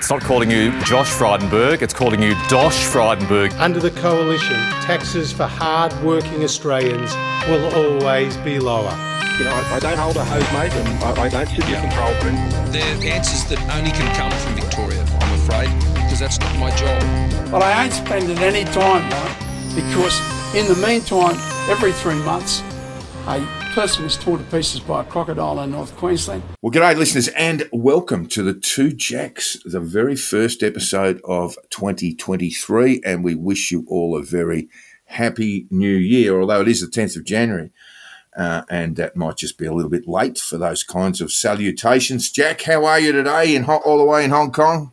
It's not calling you Josh Frydenberg, it's calling you Dosh Frydenberg. Under the Coalition, taxes for hard-working Australians will always be lower. You know, I don't hold a hose, mate, and I don't sit in control room. They're answers that only can come from Victoria, I'm afraid, because that's not my job. But I ain't spending any time, though, because in the meantime, every 3 months, a person is torn to pieces by a crocodile in North Queensland. Well, g'day, listeners, and welcome to the Two Jacks, the very first episode of 2023, and we wish you all a very happy new year, although it is the 10th of January, and that might just be a little bit late for those kinds of salutations. Jack, how are you today, all the way in Hong Kong?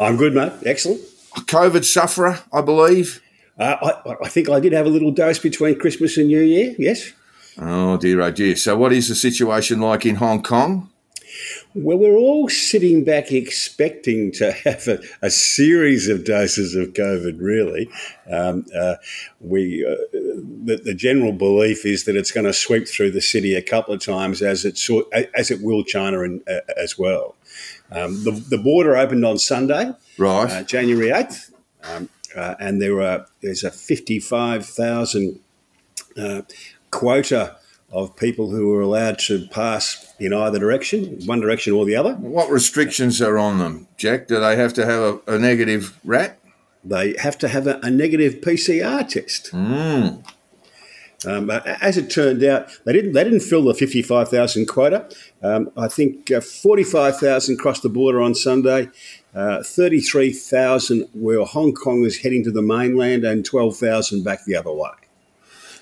I'm good, mate. Excellent. A COVID sufferer, I believe. I think I did have a little dose between Christmas and New Year, yes. Oh, dear, oh, dear. So what is the situation like in Hong Kong? Well, we're all sitting back expecting to have a series of doses of COVID, really. The general belief is that it's going to sweep through the city a couple of times, as it will China as well. The border opened on Sunday, right, January 8th, and there's a 55,000... quota of people who are allowed to pass in either direction, one direction or the other. What restrictions are on them, Jack? Do they have to have a negative RAT? They have to have a negative PCR test. Mm. As it turned out, they didn't fill the 55,000 quota. I think 45,000 crossed the border on Sunday. 33,000 were Hong Kongers heading to the mainland and 12,000 back the other way.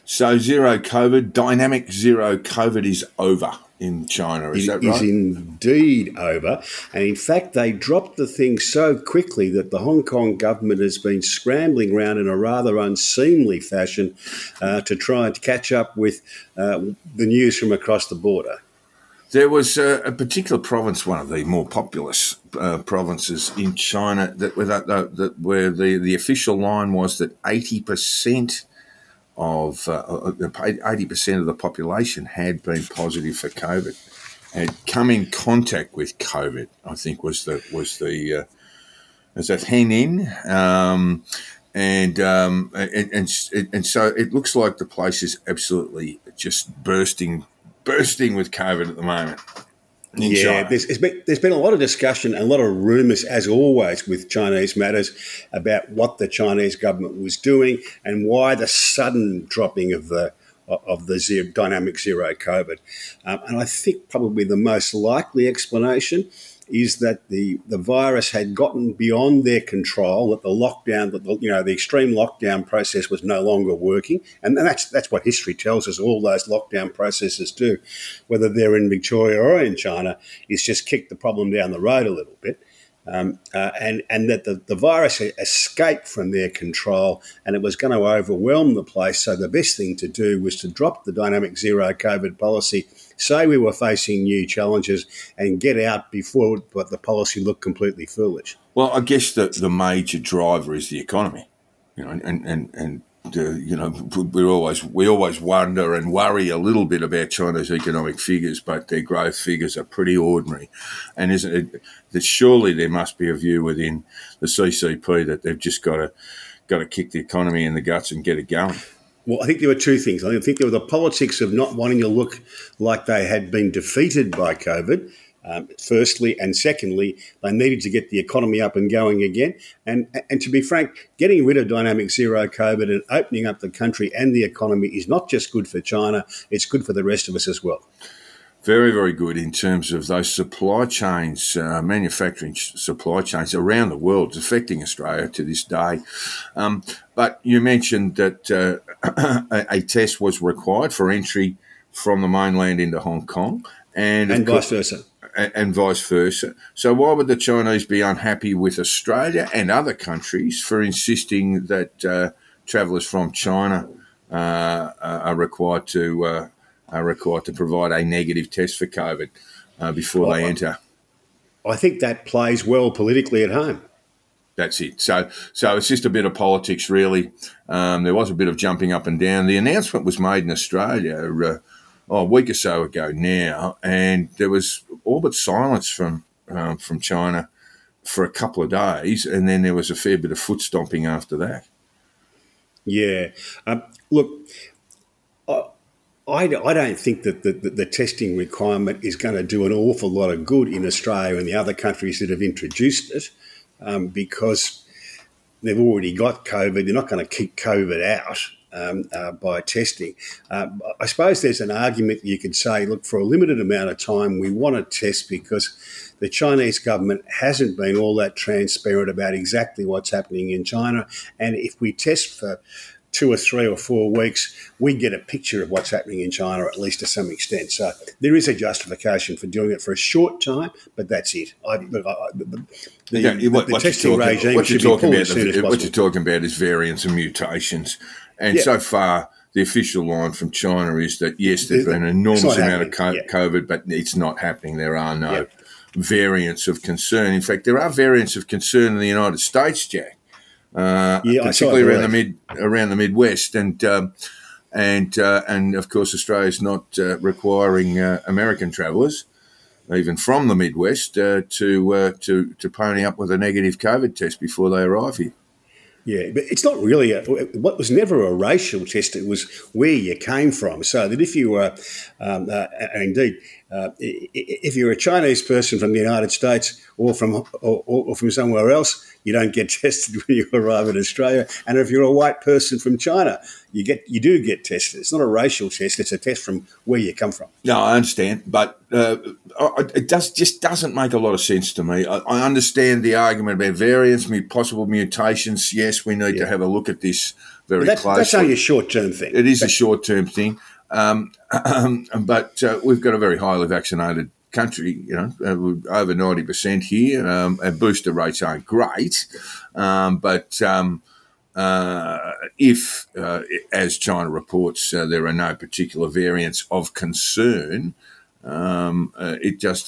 So zero COVID, dynamic zero COVID is over in China, is that right? It is indeed over. And in fact, they dropped the thing so quickly that the Hong Kong government has been scrambling around in a rather unseemly fashion to try and catch up with the news from across the border. There was a particular province, one of the more populous provinces in China, where the official line was that 80% of the population had been positive for COVID, had come in contact with COVID. I think was that Henan, and so it looks like the place is absolutely just bursting with COVID at the moment. Yeah, there's been a lot of discussion and a lot of rumours, as always, with Chinese matters about what the Chinese government was doing and why the sudden dropping of the dynamic zero COVID. And I think probably the most likely explanation is that the virus had gotten beyond their control, that the lockdown, the extreme lockdown process was no longer working, and that's what history tells us. All those lockdown processes do, whether they're in Victoria or in China, is just kick the problem down the road a little bit, and that the virus escaped from their control, and it was going to overwhelm the place. So the best thing to do was to drop the dynamic zero COVID policy. Say we were facing new challenges and get out before the policy looked completely foolish. Well, I guess the major driver is the economy, we always wonder and worry a little bit about China's economic figures, but their growth figures are pretty ordinary, and isn't it that surely there must be a view within the CCP that they've just got to kick the economy in the guts and get it going. Well, I think there were two things. I think there were the politics of not wanting to look like they had been defeated by COVID, firstly, and secondly, they needed to get the economy up and going again. And to be frank, getting rid of dynamic zero COVID and opening up the country and the economy is not just good for China, it's good for the rest of us as well. Very, very good in terms of those supply chains, manufacturing supply chains around the world. It's affecting Australia to this day. But you mentioned that a test was required for entry from the mainland into Hong Kong. And vice versa. And vice versa. So why would the Chinese be unhappy with Australia and other countries for insisting that travellers from China are required to provide a negative test for COVID before they enter? I think that plays well politically at home. That's it. So it's just a bit of politics, really. There was a bit of jumping up and down. The announcement was made in Australia a week or so ago now, and there was all but silence from China for a couple of days, and then there was a fair bit of foot stomping after that. Yeah. Look, I don't think that the testing requirement is going to do an awful lot of good in Australia and the other countries that have introduced it, because they've already got COVID. They're not going to keep COVID out by testing. I suppose there's an argument you could say, look, for a limited amount of time, we want to test because the Chinese government hasn't been all that transparent about exactly what's happening in China. And if we test for 2 or 3 or 4 weeks, we get a picture of what's happening in China, at least to some extent. So there is a justification for doing it for a short time, but that's it. The testing regime should be pulled as soon as possible. What you're talking about is variants and mutations. And so far, the official line from China is that, yes, there's been an enormous amount of COVID, but it's not happening. There are no variants of concern. In fact, there are variants of concern in the United States, Jack. Particularly around the Midwest, and of course Australia's not requiring American travellers, even from the Midwest, to pony up with a negative COVID test before they arrive here. Yeah, but it's not really what was never a racial test. It was where you came from. So that if you were, if you're a Chinese person from the United States or from somewhere else, you don't get tested when you arrive in Australia. And if you're a white person from China, you do get tested. It's not a racial test. It's a test from where you come from. No, I understand, but it just doesn't make a lot of sense to me. I understand the argument about variants, possible mutations. Yes, we need to have a look at this closely. That's only a short-term thing. It is a short-term thing. But we've got a very highly vaccinated country, over 90% here. And booster rates aren't great, if as China reports, there are no particular variants of concern, it just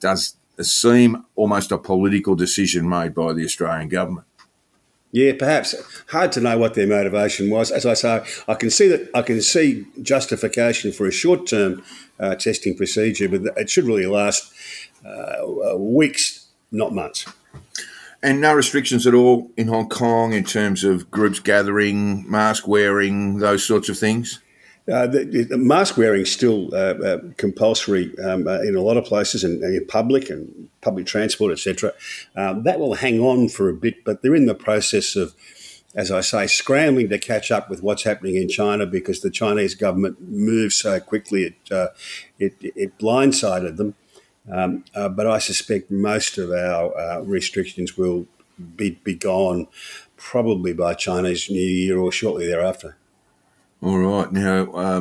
does seem almost a political decision made by the Australian government. Yeah, perhaps. Hard to know what their motivation was. As I say, I can see justification for a short-term testing procedure, but it should really last weeks, not months. And no restrictions at all in Hong Kong in terms of groups gathering, mask wearing, those sorts of things? The mask wearing is still compulsory in a lot of places, and in public and public transport, etc. That will hang on for a bit, but they're in the process of, as I say, scrambling to catch up with what's happening in China because the Chinese government moves so quickly it blindsided them. But I suspect most of our restrictions will be gone probably by Chinese New Year or shortly thereafter. All right. Now,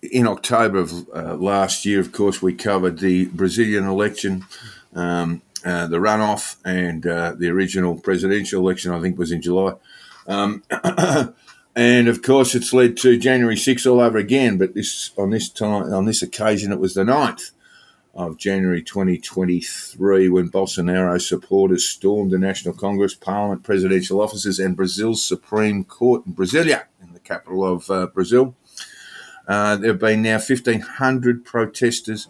in October of last year, of course, we covered the Brazilian election, the runoff, and the original presidential election, I think, was in July. And, of course, it's led to January 6 all over again, but on this occasion it was the 9th of January 2023 when Bolsonaro supporters stormed the National Congress, Parliament, presidential offices and Brazil's Supreme Court in Brasilia, capital of Brazil. There have been now 1,500 protesters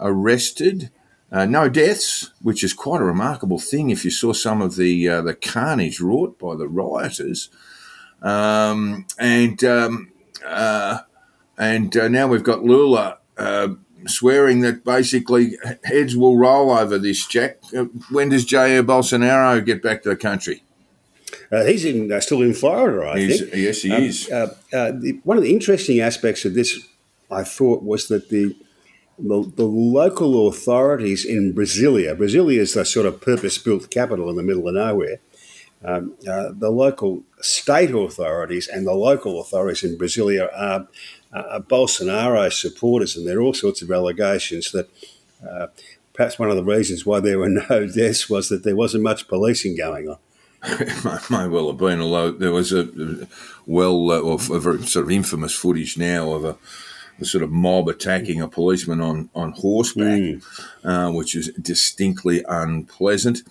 arrested. No deaths, which is quite a remarkable thing if you saw some of the carnage wrought by the rioters. And now we've got Lula swearing that basically heads will roll over this, Jack. When does Jair Bolsonaro get back to the country? He's still in Florida, I think. Yes, he is. One of the interesting aspects of this, I thought, was that the local authorities in Brasilia — Brasilia is the sort of purpose-built capital in the middle of nowhere — the local state authorities and the local authorities in Brasilia are Bolsonaro supporters, and there are all sorts of allegations that perhaps one of the reasons why there were no deaths was that there wasn't much policing going on. It may well have been, although there was sort of infamous footage now of a sort of mob attacking a policeman on horseback, which is distinctly unpleasant.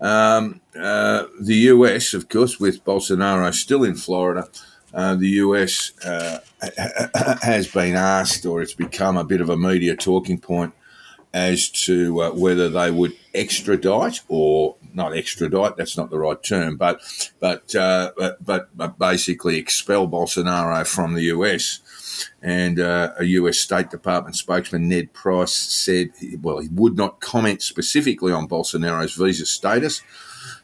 The US, of course, with Bolsonaro still in Florida, the US has been asked, or it's become a bit of a media talking point, as to whether they would extradite or not extradite. That's not the right term, but basically expel Bolsonaro from the US. And a US State Department spokesman, Ned Price, said, well, he would not comment specifically on Bolsonaro's visa status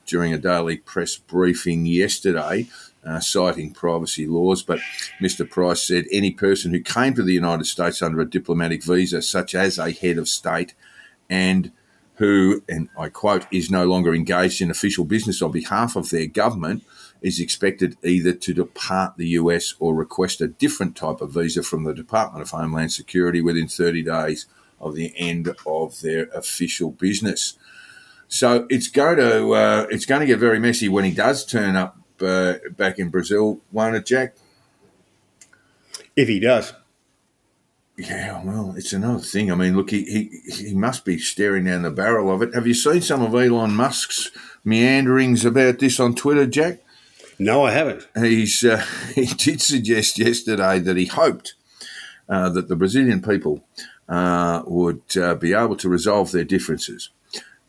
during a daily press briefing yesterday, citing privacy laws. But Mr. Price said any person who came to the United States under a diplomatic visa, such as a head of state, and who, and I quote, is no longer engaged in official business on behalf of their government, is expected either to depart the US or request a different type of visa from the Department of Homeland Security within 30 days of the end of their official business. So it's going to get very messy when he does turn up back in Brazil, won't it, Jack? If he does. Yeah, well, it's another thing. I mean, look, he must be staring down the barrel of it. Have you seen some of Elon Musk's meanderings about this on Twitter, Jack? No, I haven't. He did suggest yesterday that he hoped that the Brazilian people would be able to resolve their differences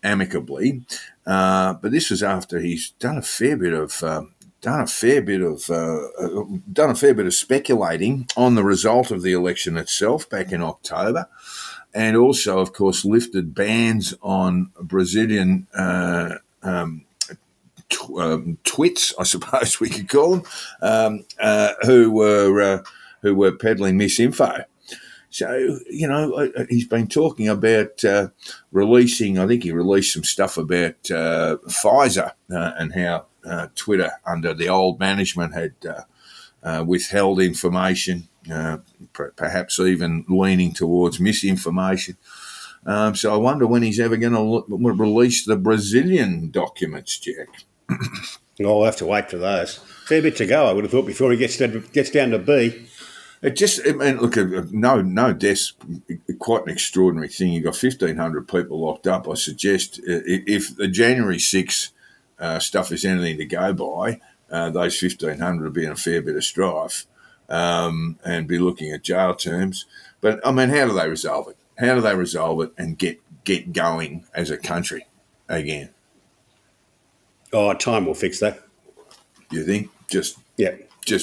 amicably, but this was after he's done a fair bit of speculating on the result of the election itself back in October. And also, of course, lifted bans on Brazilian twits, I suppose we could call them, who were peddling misinfo. So, you know, he's been talking about releasing. I think he released some stuff about Pfizer and how Twitter, under the old management, had withheld information, perhaps even leaning towards misinformation. So I wonder when he's ever going to release the Brazilian documents, Jack. I'll have to wait for those. Fair bit to go, I would have thought, before he gets down to B. It just, I mean, look, no deaths, quite an extraordinary thing. You've got 1,500 people locked up. I suggest if the January 6th stuff is anything to go by, those 1,500 will be in a fair bit of strife and be looking at jail terms. But, I mean, how do they resolve it? How do they resolve it and get going as a country again? Oh, time will fix that. You think? Just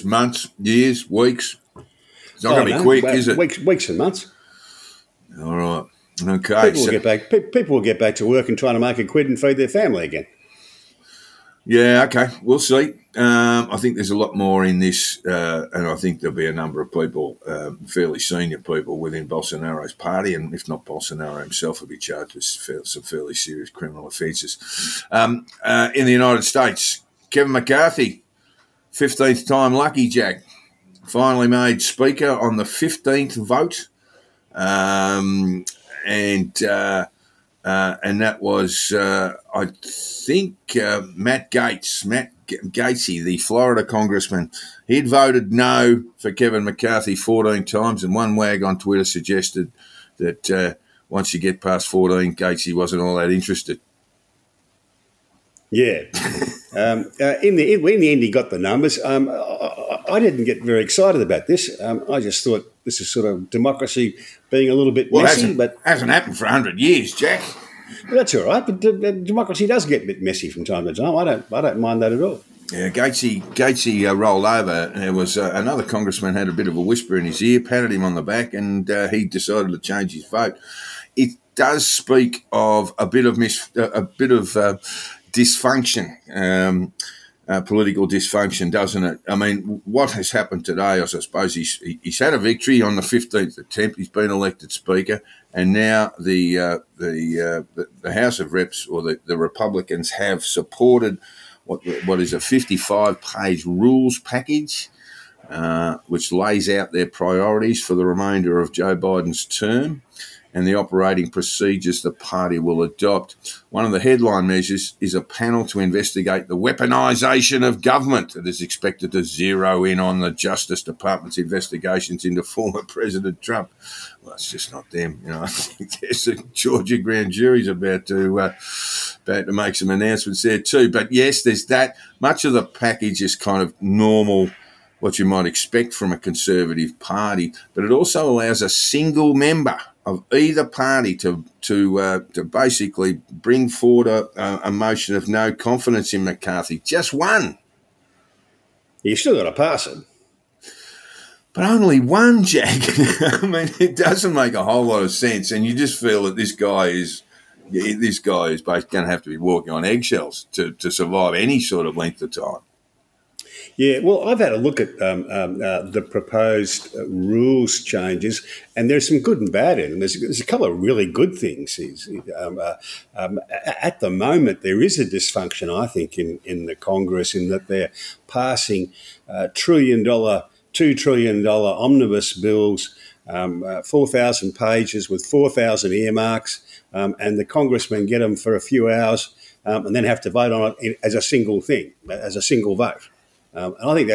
months, years, weeks? It's not going to be quick, is it? Weeks and months. All right. Okay. People will get back to work and try to make a quid and feed their family again. Yeah, okay. We'll see. I think there's a lot more in this, and I think there'll be a number of people, fairly senior people within Bolsonaro's party, and if not Bolsonaro himself, will be charged with some fairly serious criminal offences. In the United States, Kevin McCarthy, 15th time lucky, Jack, finally made Speaker on the 15th vote, and that was, I think, Matt Gaetz, Matt Gaetz, the Florida congressman. He'd voted no for Kevin McCarthy 14 times, and one wag on Twitter suggested that once you get past 14, Gaetz wasn't all that interested. Yeah. In the end, he got the numbers. I didn't get very excited about this. I just thought this is sort of democracy being a little bit messy. Hasn't happened for 100 years, Jack. Well, that's all right, but democracy does get a bit messy from time to time. I don't mind that at all. Yeah, Gaetz rolled over. There was another congressman had a bit of a whisper in his ear, patted him on the back, and he decided to change his vote. It does speak of a bit of dysfunction, political dysfunction, doesn't it? I mean, what has happened today, I suppose he's had a victory on the 15th attempt. He's been elected Speaker, and now the House of Reps, or the Republicans, have supported what is a 55-page rules package, which lays out their priorities for the remainder of Joe Biden's term and the operating procedures the party will adopt. One of the headline measures is a panel to investigate the weaponisation of government that is expected to zero in on the Justice Department's investigations into former President Trump. Well, it's just not them. You know, I think there's a Georgia grand jury's about to make some announcements there too. But yes, there's that. Much of the package is kind of normal, what you might expect from a Conservative party, but it also allows a single member of either party to basically bring forward a motion of no confidence in McCarthy. Just one. You've still got to pass it. But only one, Jack. I mean, it doesn't make a whole lot of sense, and you just feel that this guy is going to have to be walking on eggshells to survive any sort of length of time. Yeah, well, I've had a look at the proposed rules changes, and there's some good and bad in them. There's a couple of really good things. At the moment, there is a dysfunction, I think, in the Congress in that they're passing $2 trillion omnibus bills, 4,000 pages with 4,000 earmarks, and the congressmen get them for a few hours and then have to vote on it as a single thing, as a single vote. And I think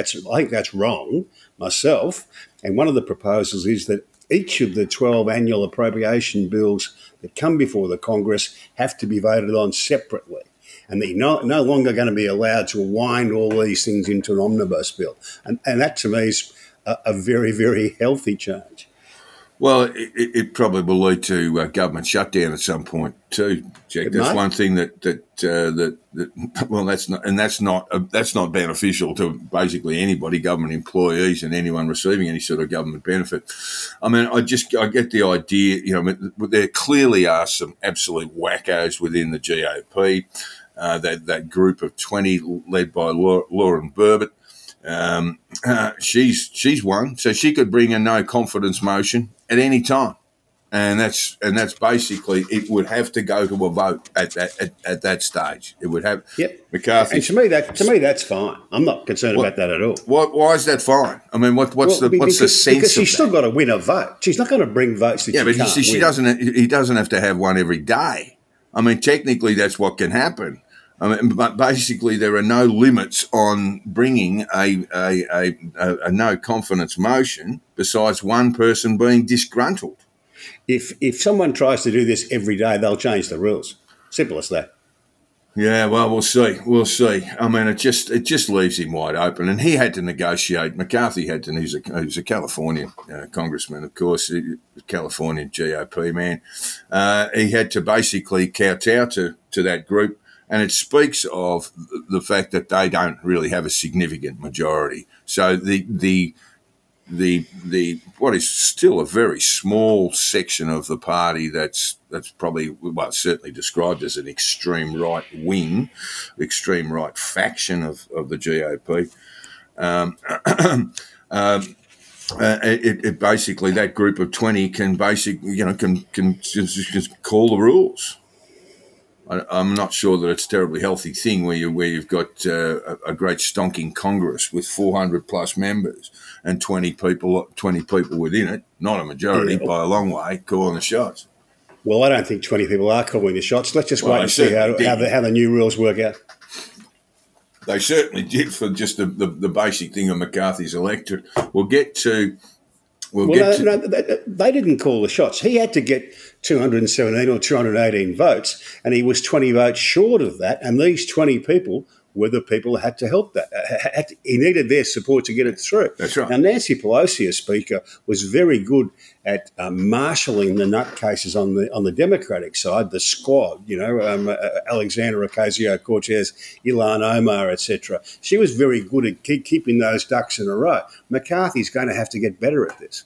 that's wrong myself. And one of the proposals is that each of the 12 annual appropriation bills that come before the Congress have to be voted on separately. And they're no longer going to be allowed to wind all these things into an omnibus bill. And that, to me, is a very, very healthy change. Well, it probably will lead to government shutdown at some point too, Jack. That's one thing that's not beneficial to basically anybody, government employees and anyone receiving any sort of government benefit. I mean, I get the idea. You know, there clearly are some absolute wackos within the GOP, that group of 20 led by Lauren Boebert. She's won, so she could bring a no confidence motion at any time, and that's basically it would have to go to a vote at that stage. It would have McCarthy. And to me that's fine. I'm not concerned about that at all. Why is that fine? I mean, what's the sense? Because she's still got to win a vote. She's not going to bring votes. She doesn't. He doesn't have to have one every day. I mean, technically, that's what can happen. I mean, but basically, there are no limits on bringing a no confidence motion besides one person being disgruntled. If someone tries to do this every day, they'll change the rules. Simple as that. Yeah, well, we'll see. I mean, it just leaves him wide open, and he had to negotiate. McCarthy had to. He's a Californian congressman, of course, Californian GOP man. He had to basically kowtow to that group. And it speaks of the fact that they don't really have a significant majority. So the what is still a very small section of the party that's probably certainly described as an extreme right wing, extreme right faction of the GOP. It basically that group of 20 can basically can just call the rules. I'm not sure that it's a terribly healthy thing where you've got a great stonking Congress with 400 plus members and 20 people within it, not a majority by a long way, calling the shots. Well, I don't think 20 people are calling the shots. Let's just wait and see how the new rules work out. They certainly did for just the basic thing of McCarthy's electorate. They didn't call the shots. He had to get 217 or 218 votes, and he was 20 votes short of that, and these 20 people were the people who had to help that. He needed their support to get it through. That's right. Now, Nancy Pelosi, as Speaker, was very good at marshalling the nutcases on the Democratic side, the squad, Alexandria Ocasio-Cortez, Ilhan Omar, etc. She was very good at keeping those ducks in a row. McCarthy's going to have to get better at this.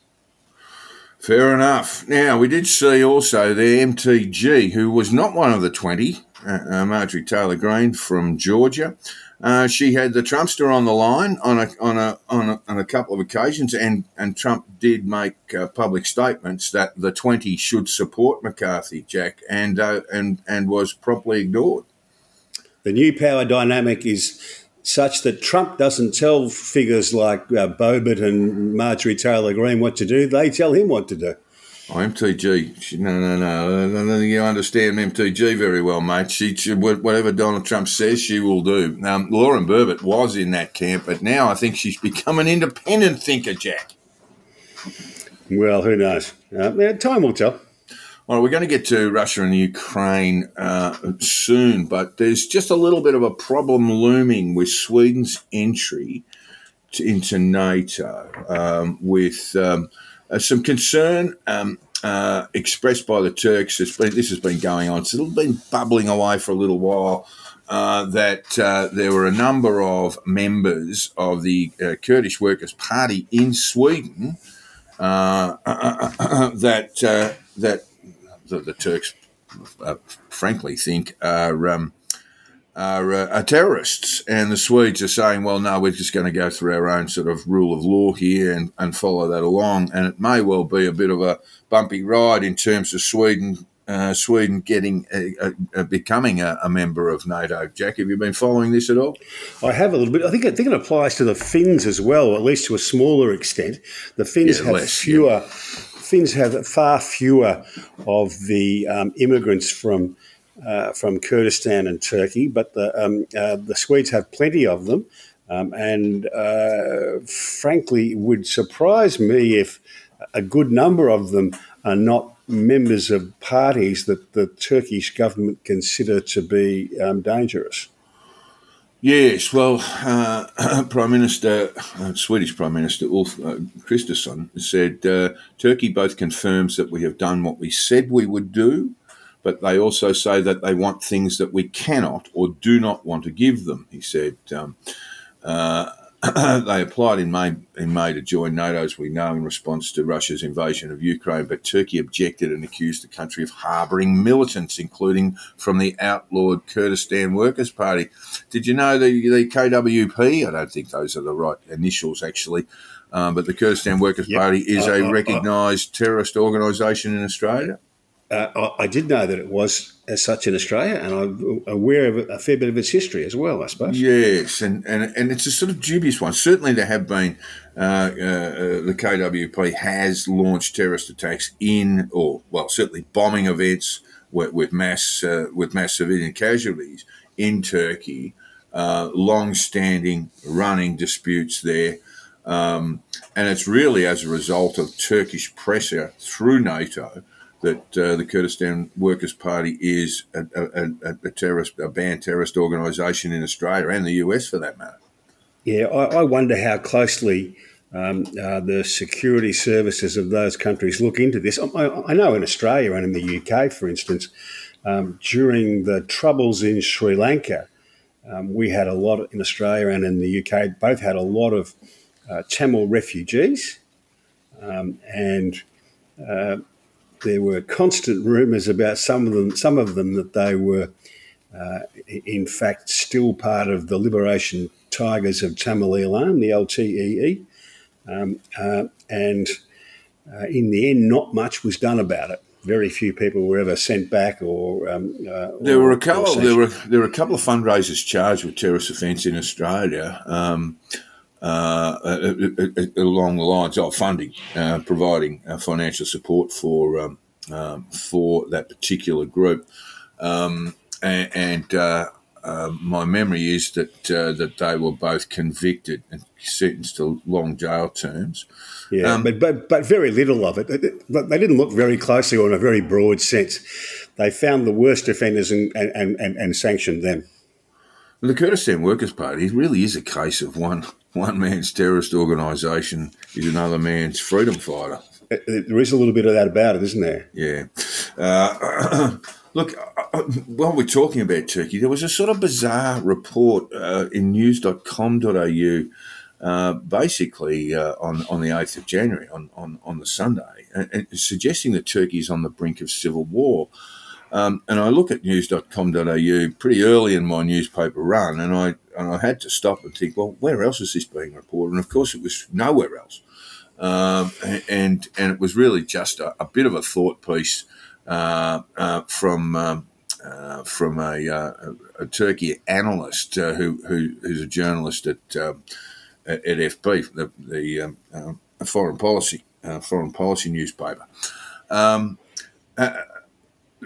Fair enough. Now, we did see also the MTG, who was not one of the 20, Marjorie Taylor Greene from Georgia. She had the Trumpster on the line on a couple of occasions, and Trump did make public statements that the 20 should support McCarthy, Jack, and was promptly ignored. The new power dynamic is such that Trump doesn't tell figures like Boebert and Marjorie Taylor Greene what to do. They tell him what to do. Oh, MTG. No. I don't think you understand MTG very well, mate. She, whatever Donald Trump says, she will do. Lauren Boebert was in that camp, but now I think she's become an independent thinker, Jack. Well, who knows? Time will tell. All right, we're going to get to Russia and Ukraine soon, but there's just a little bit of a problem looming with Sweden's entry into NATO, with some concern expressed by the Turks. This has been going on. It's been bubbling away for a little while, that there were a number of members of the Kurdish Workers' Party in Sweden that the Turks, frankly, think are terrorists. And the Swedes are saying, well, no, we're just going to go through our own sort of rule of law here and follow that along. And it may well be a bit of a bumpy ride in terms of Sweden getting becoming a member of NATO. Jack, have you been following this at all? I have a little bit. I think it applies to the Finns as well, at least to a smaller extent. The Finns Finns have far fewer of the immigrants from Kurdistan and Turkey, but the Swedes have plenty of them, and frankly, it would surprise me if a good number of them are not members of parties that the Turkish government consider to be dangerous. Yes, well, Swedish Prime Minister Ulf Kristersson said, Turkey both confirms that we have done what we said we would do, but they also say that they want things that we cannot or do not want to give them, he said. They applied in May to join NATO, as we know, in response to Russia's invasion of Ukraine, but Turkey objected and accused the country of harbouring militants, including from the outlawed Kurdistan Workers' Party. Did you know the KWP? I don't think those are the right initials, actually, but the Kurdistan Workers' Party is a recognised terrorist organisation in Australia. I did know that it was as such in Australia, and I'm aware of a fair bit of its history as well, I suppose. Yes, and it's a sort of dubious one. Certainly there have been, the KWP has launched terrorist attacks certainly bombing events with mass civilian casualties in Turkey, long-standing running disputes there. And it's really as a result of Turkish pressure through NATO that the Kurdistan Workers' Party is a banned terrorist organisation in Australia and the US, for that matter. Yeah, I wonder how closely the security services of those countries look into this. I know in Australia and in the UK, for instance, during the troubles in Sri Lanka, we had a lot in Australia and in the UK, both had a lot of Tamil refugees, there were constant rumours about some of them that they were, in fact, still part of the Liberation Tigers of Tamil Eelam, the LTEE, and in the end, not much was done about it. Very few people were ever sent back, There were a couple of fundraisers charged with terrorist offence in Australia. Along the lines of funding, providing financial support for that particular group, and my memory is that they were both convicted and sentenced to long jail terms. Yeah, but very little of it. But they didn't look very closely or in a very broad sense. They found the worst offenders and sanctioned them. The Kurdistan Workers' Party really is a case of one man's terrorist organisation is another man's freedom fighter. There is a little bit of that about it, isn't there? Yeah. Look, while we're talking about Turkey, there was a sort of bizarre report in news.com.au on the 8th of January, on the Sunday, suggesting that Turkey is on the brink of civil war. And I look at news.com.au pretty early in my newspaper run, and I had to stop and think, well, where else is this being reported? And, of course, it was nowhere else. And it was really just a bit of a thought piece from a Turkey analyst who's a journalist at FP, the foreign policy newspaper.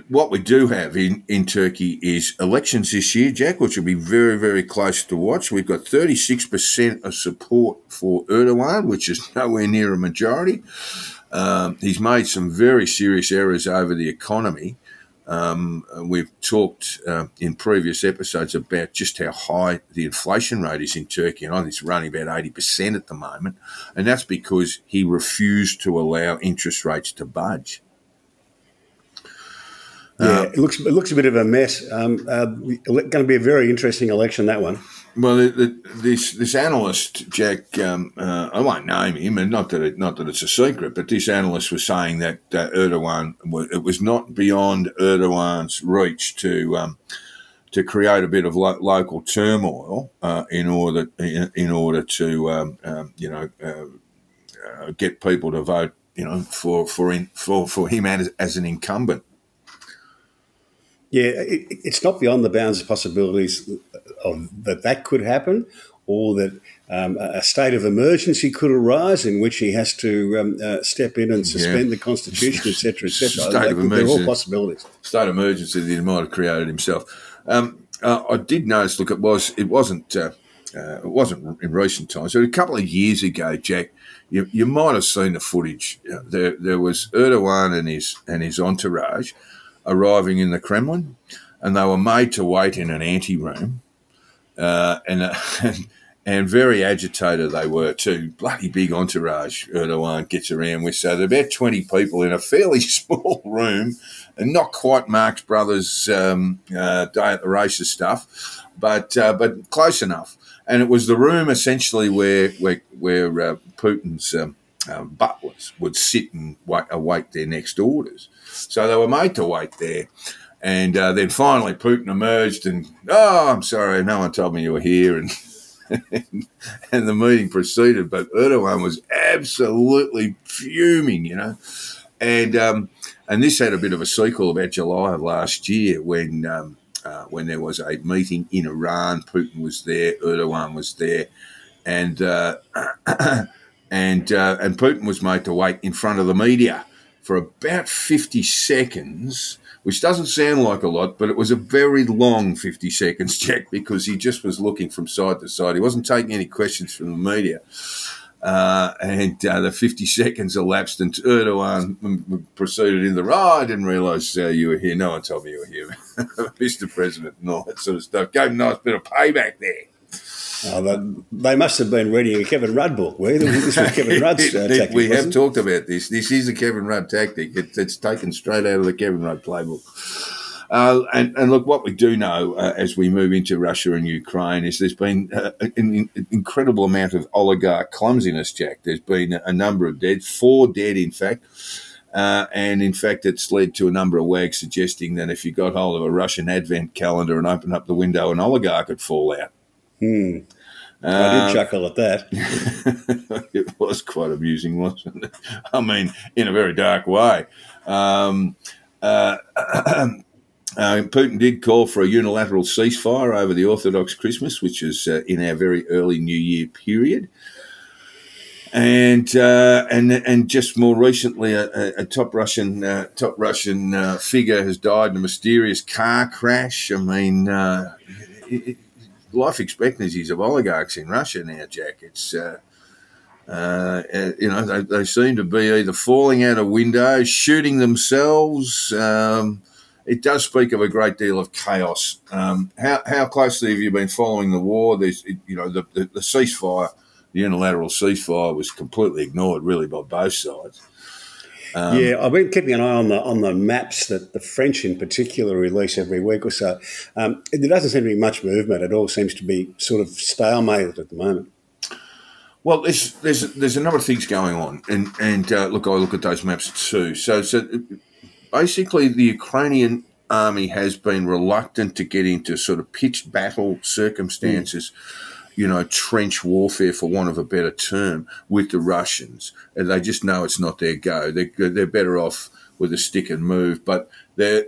What we do have in Turkey is elections this year, Jack, which will be very, very close to watch. We've got 36% of support for Erdoğan, which is nowhere near a majority. He's made some very serious errors over the economy. We've talked in previous episodes about just how high the inflation rate is in Turkey, and I think it's running about 80% at the moment, and that's because he refused to allow interest rates to budge. Yeah, it looks a bit of a mess. Going to be a very interesting election, that one. Well, this analyst, Jack, I won't name him, and not that it's a secret, but this analyst was saying that Erdoğan, it was not beyond Erdoğan's reach to create a bit of local turmoil in order to get people to vote, for him as an incumbent. Yeah, it's not beyond the bounds of possibilities of that could happen, or that a state of emergency could arise in which he has to step in and suspend the constitution, etc., etc. They're all possibilities. State of emergency that he might have created himself. I did notice. Look, it wasn't in recent times. So a couple of years ago, Jack, you might have seen the footage. There was Erdogan and his entourage arriving in the Kremlin, and they were made to wait in an anteroom, and very agitated they were too. Bloody big entourage Erdogan gets around with. So there are about 20 people in a fairly small room, and not quite Marx Brothers Day at the Races stuff, but close enough. And it was the room essentially where Putin's butlers would sit and await their next orders. So they were made to wait there. And then finally Putin emerged and, oh, I'm sorry, no one told me you were here. And the meeting proceeded. But Erdogan was absolutely fuming, And this had a bit of a sequel about July of last year when there was a meeting in Iran. Putin was there, Erdogan was there. And Putin was made to wait in front of the media for about 50 seconds, which doesn't sound like a lot, but it was a very long 50 seconds, Jack, because he just was looking from side to side. He wasn't taking any questions from the media. And the 50 seconds elapsed and Erdogan proceeded in the, I didn't realise you were here. No one told me you were here, Mr. President, and all that sort of stuff. Gave him a nice bit of payback there. Oh, they must have been reading a Kevin Rudd book. This was Kevin Rudd's tactic. We have talked about this. This is a Kevin Rudd tactic. It's taken straight out of the Kevin Rudd playbook. And look, what we do know as we move into Russia and Ukraine is there's been an incredible amount of oligarch clumsiness, Jack. There's been a number of dead, 4 dead, in fact. And, in fact, it's led to a number of wags suggesting that if you got hold of a Russian advent calendar and opened up the window, an oligarch would fall out. I did chuckle at that. It was quite amusing, wasn't it? I mean, in a very dark way. Putin did call for a unilateral ceasefire over the Orthodox Christmas, which is in our very early New Year period. And just more recently, a top Russian figure has died in a mysterious car crash. I mean, life expectancies of oligarchs in Russia now, Jack. It's they seem to be either falling out of windows, shooting themselves. It does speak of a great deal of chaos. How closely have you been following the war? The ceasefire, the unilateral ceasefire, was completely ignored, really, by both sides. I've been keeping an eye on the maps that the French in particular release every week or so. There doesn't seem to be much movement. It all seems to be sort of stalemated at the moment. Well, there's a number of things going on, and look, I look at those maps too. So basically, the Ukrainian army has been reluctant to get into sort of pitched battle circumstances. Trench warfare, for want of a better term, with the Russians. And they just know it's not their go. They're better off with a stick and move. But there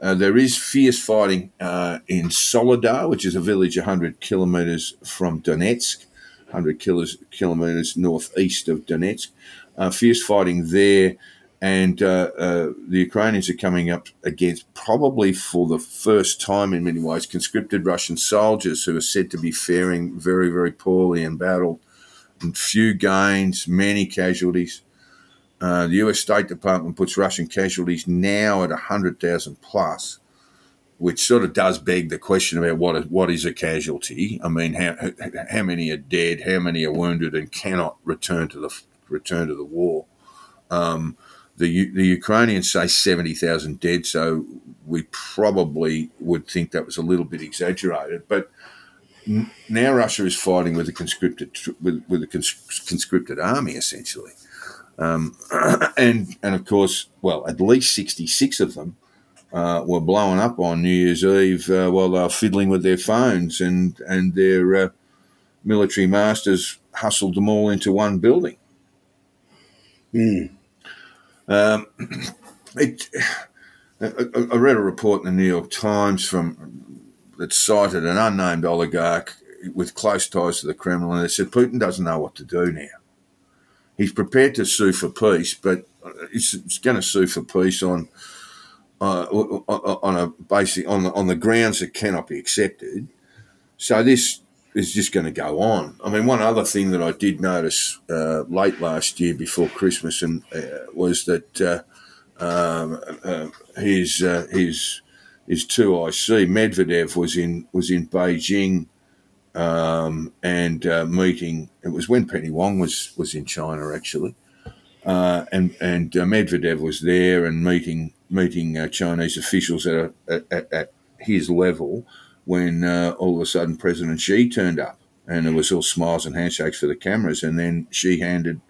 is fierce fighting in Soledar, which is a village 100 kilometres from Donetsk, 100 kilometres northeast of Donetsk. Fierce fighting there. And the Ukrainians are coming up against, probably for the first time in many ways, conscripted Russian soldiers who are said to be faring very, very poorly in battle. And few gains, many casualties. The US State Department puts Russian casualties now at 100,000 plus, which sort of does beg the question about what is a casualty. I mean, how many are dead, how many are wounded and cannot return to the war. The Ukrainians say 70,000 dead, so we probably would think that was a little bit exaggerated. But now Russia is fighting with a conscripted army, essentially, and of course, well, at least 66 of them were blown up on New Year's Eve while they were fiddling with their phones, and their military masters hustled them all into one building. Mm. I read a report in the New York Times that cited an unnamed oligarch with close ties to the Kremlin. They said Putin doesn't know what to do now. He's prepared to sue for peace, but he's going to sue for peace on the grounds that cannot be accepted. So this is just going to go on. I mean, one other thing that I did notice late last year before Christmas was that his 2IC Medvedev was in Beijing and meeting. It was when Penny Wong was in China actually, and Medvedev was there and meeting Chinese officials at his level. When all of a sudden President Xi turned up, and it was all smiles and handshakes for the cameras, and then Xi handed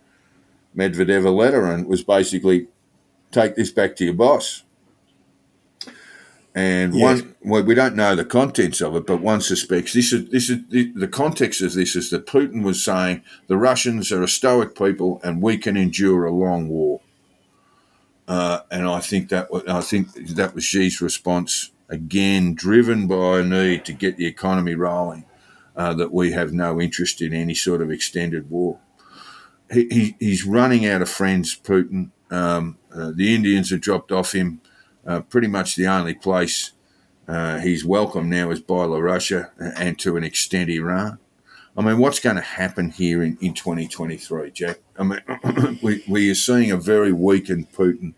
Medvedev a letter and was basically, take this back to your boss. And yes. We don't know the contents of it, but one suspects the context of this is that Putin was saying the Russians are a stoic people and we can endure a long war. And I think that was Xi's response. Again, driven by a need to get the economy rolling, that we have no interest in any sort of extended war. He's running out of friends, Putin. The Indians have dropped off him. Pretty much the only place he's welcome now is Belarus and to an extent Iran. I mean, what's going to happen here in 2023, Jack? I mean, we are seeing a very weakened Putin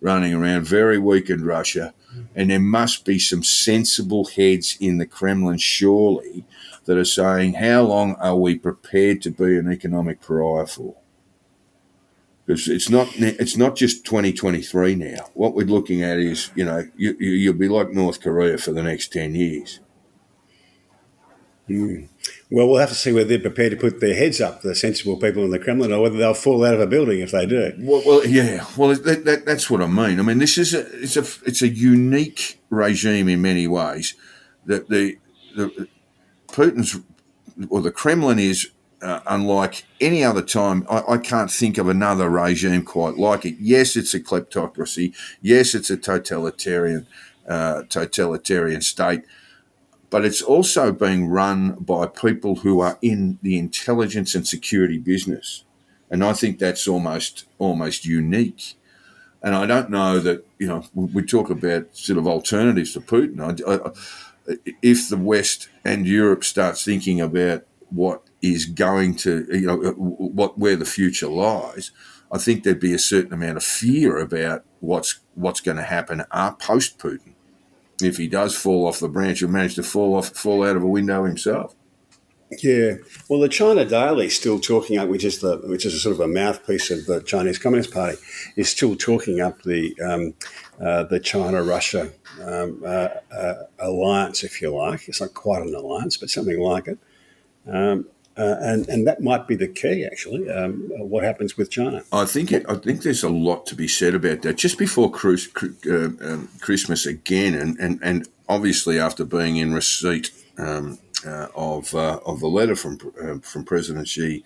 running around, very weakened Russia. And there must be some sensible heads in the Kremlin, surely, that are saying, how long are we prepared to be an economic pariah for? Because it's not just 2023 now. What we're looking at is, you'll be like North Korea for the next 10 years. Mm. Well, we'll have to see whether they're prepared to put their heads up, the sensible people in the Kremlin, or whether they'll fall out of a building if they do. Well, that's what I mean. I mean, this is it's a unique regime in many ways. That the Putin's or the Kremlin is unlike any other time. I can't think of another regime quite like it. Yes, it's a kleptocracy. Yes, it's a totalitarian state. But it's also being run by people who are in the intelligence and security business. And I think that's almost unique. And I don't know that, we talk about sort of alternatives to Putin. If the West and Europe starts thinking about what is going to, where the future lies, I think there'd be a certain amount of fear about what's going to happen post-Putin. If he does fall off the branch, he'll manage to fall out of a window himself. Yeah. Well, the China Daily is still talking up, which is a sort of a mouthpiece of the Chinese Communist Party, is still talking up the China-Russia alliance, if you like. It's not quite an alliance, but something like it. And that might be the key, actually. What happens with China? I think there's a lot to be said about that. Just before Christmas again, and obviously after being in receipt of the letter from President Xi,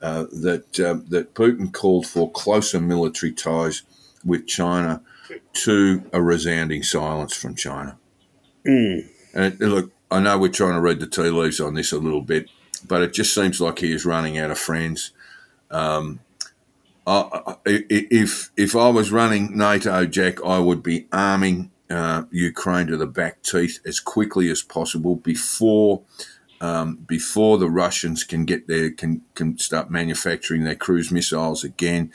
that Putin called for closer military ties with China, to a resounding silence from China. Mm. And look, I know we're trying to read the tea leaves on this a little bit. But it just seems like he is running out of friends. If I was running NATO, Jack, I would be arming Ukraine to the back teeth as quickly as possible before the Russians can get can start manufacturing their cruise missiles again.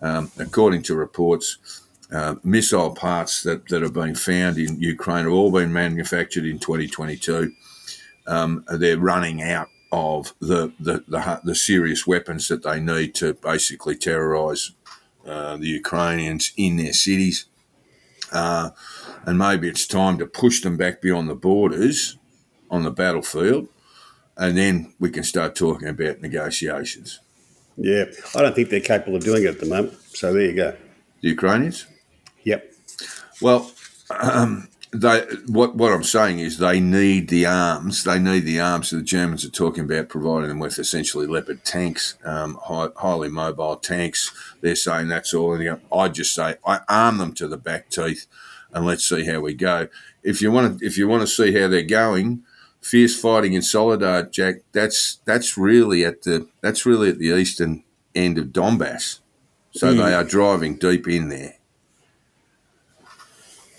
According to reports, missile parts that are being found in Ukraine have all been manufactured in 2022. They're running out of the serious weapons that they need to basically terrorise the Ukrainians in their cities. And maybe it's time to push them back beyond the borders on the battlefield, and then we can start talking about negotiations. Yeah, I don't think they're capable of doing it at the moment. So there you go. The Ukrainians? Yep. Well, what I'm saying is they need the arms. They need the arms that the Germans are talking about providing them with, essentially Leopard tanks, highly mobile tanks. They're saying that's all. And I just say I arm them to the back teeth, and let's see how we go. If you want to see how they're going, fierce fighting in Soledar, Jack. That's really at the eastern end of Donbass. So they are driving deep in there.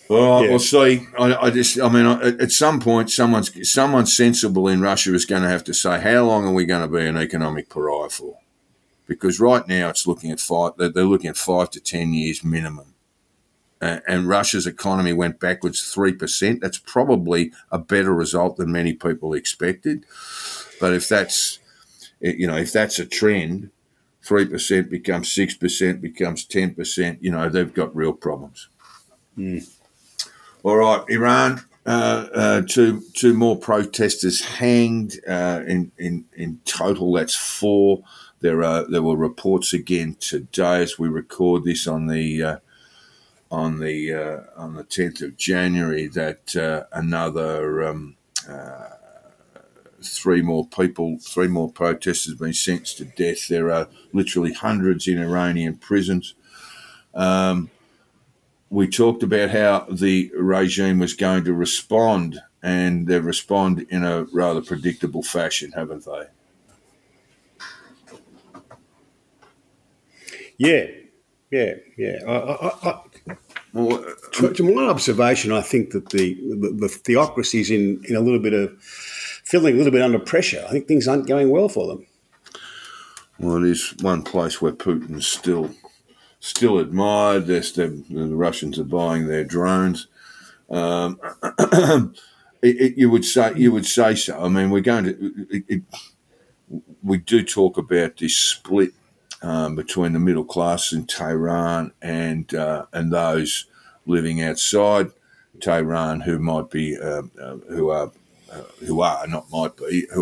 Well, yeah. We'll see. At some point, someone sensible in Russia is going to have to say, how long are we going to be an economic pariah for? Because right now it's looking at they're looking at 5 to 10 years minimum. And Russia's economy went backwards 3%. That's probably a better result than many people expected. But if that's a trend, 3% becomes 6%, becomes 10%. They've got real problems. Mm. All right, Iran. Two more protesters hanged. In total, that's 4. There were reports again today as we record this on the 10th of January that another 3 more protesters have been sentenced to death. There are literally hundreds in Iranian prisons. We talked about how the regime was going to respond, and they respond in a rather predictable fashion, haven't they? Yeah. To my observation, I think that the theocracy is feeling a little bit under pressure. I think things aren't going well for them. Well, it is one place where Putin's still admired. The Russians are buying their drones. You would say so. I mean, we do talk about this split between the middle class in Tehran and those living outside Tehran who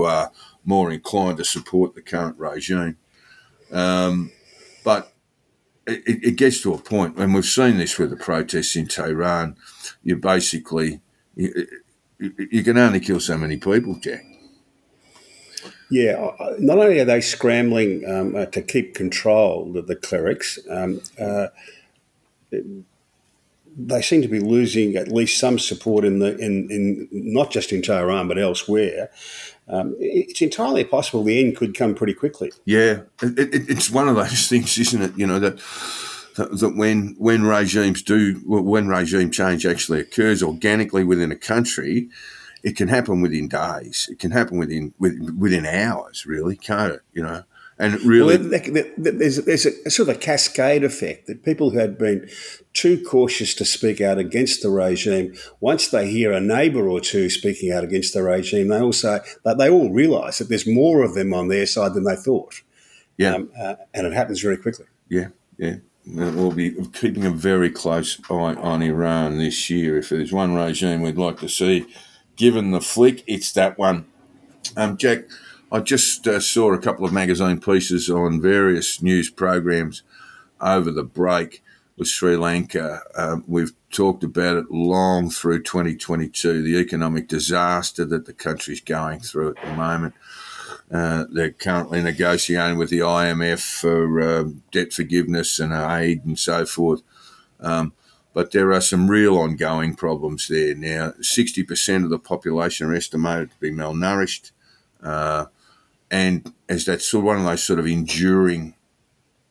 are more inclined to support the current regime. But it gets to a point, and we've seen this with the protests in Tehran. You basically you can only kill so many people, Jack. Yeah, not only are they scrambling to keep control of the clerics, they seem to be losing at least some support in not just in Tehran but elsewhere. It's entirely possible the end could come pretty quickly. Yeah, it's one of those things, isn't it? That when regime change actually occurs organically within a country, it can happen within days. It can happen within hours, really, can't it? And it really, there's a sort of a cascade effect that people who had been too cautious to speak out against the regime, once they hear a neighbour or two speaking out against the regime, they all realise that there's more of them on their side than they thought. Yeah, and it happens very quickly. Yeah. We'll be keeping a very close eye on Iran this year. If there's one regime we'd like to see given the flick, it's that one. Jack, I just saw a couple of magazine pieces on various news programs over the break with Sri Lanka. We've talked about it long through 2022, the economic disaster that the country's going through at the moment. They're currently negotiating with the IMF for debt forgiveness and aid and so forth. But there are some real ongoing problems there. Now, 60% of the population are estimated to be malnourished. And as that's sort of one of those sort of enduring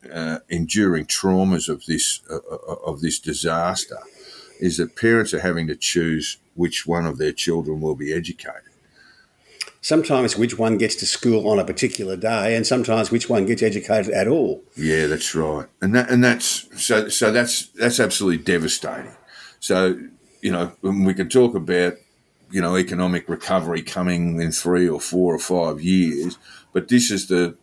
traumas of this disaster, is that parents are having to choose which one of their children will be educated. Sometimes which one gets to school on a particular day, and sometimes which one gets educated at all. Yeah, that's right, and that's absolutely devastating. So we can talk about economic recovery coming in 3 or 4 or 5 years, but this is the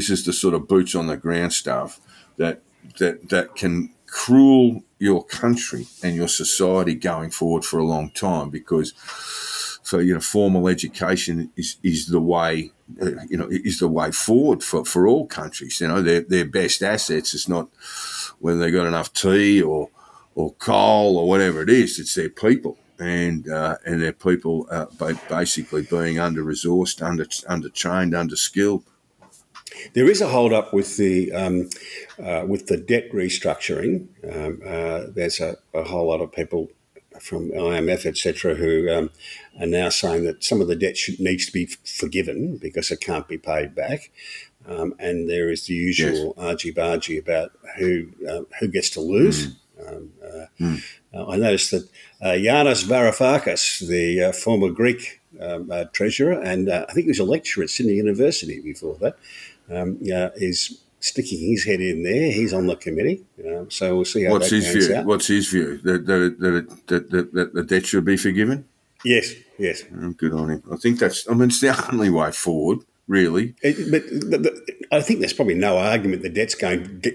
sort of boots on the ground stuff that that can cruel your country and your society going forward for a long time, because formal education is the way, is the way forward for all countries. Their best assets is not whether they got enough tea or coal or whatever it is. It's their people, and their people basically being under-resourced, under-trained, under-skilled. There is a hold-up with the debt restructuring. There's a whole lot of people from IMF, etc., who are now saying that some of the debt needs to be forgiven because it can't be paid back. And there is the usual argy-bargy about who gets to lose. I noticed that Yanis Varoufakis, the former Greek treasurer, and I think he was a lecturer at Sydney University before that, is sticking his head in there. He's on the committee, so we'll see how that goes out. What's his view? That the debt should be forgiven? Yes. Good on him. I think it's the only way forward, really. I think there's probably no argument the debt's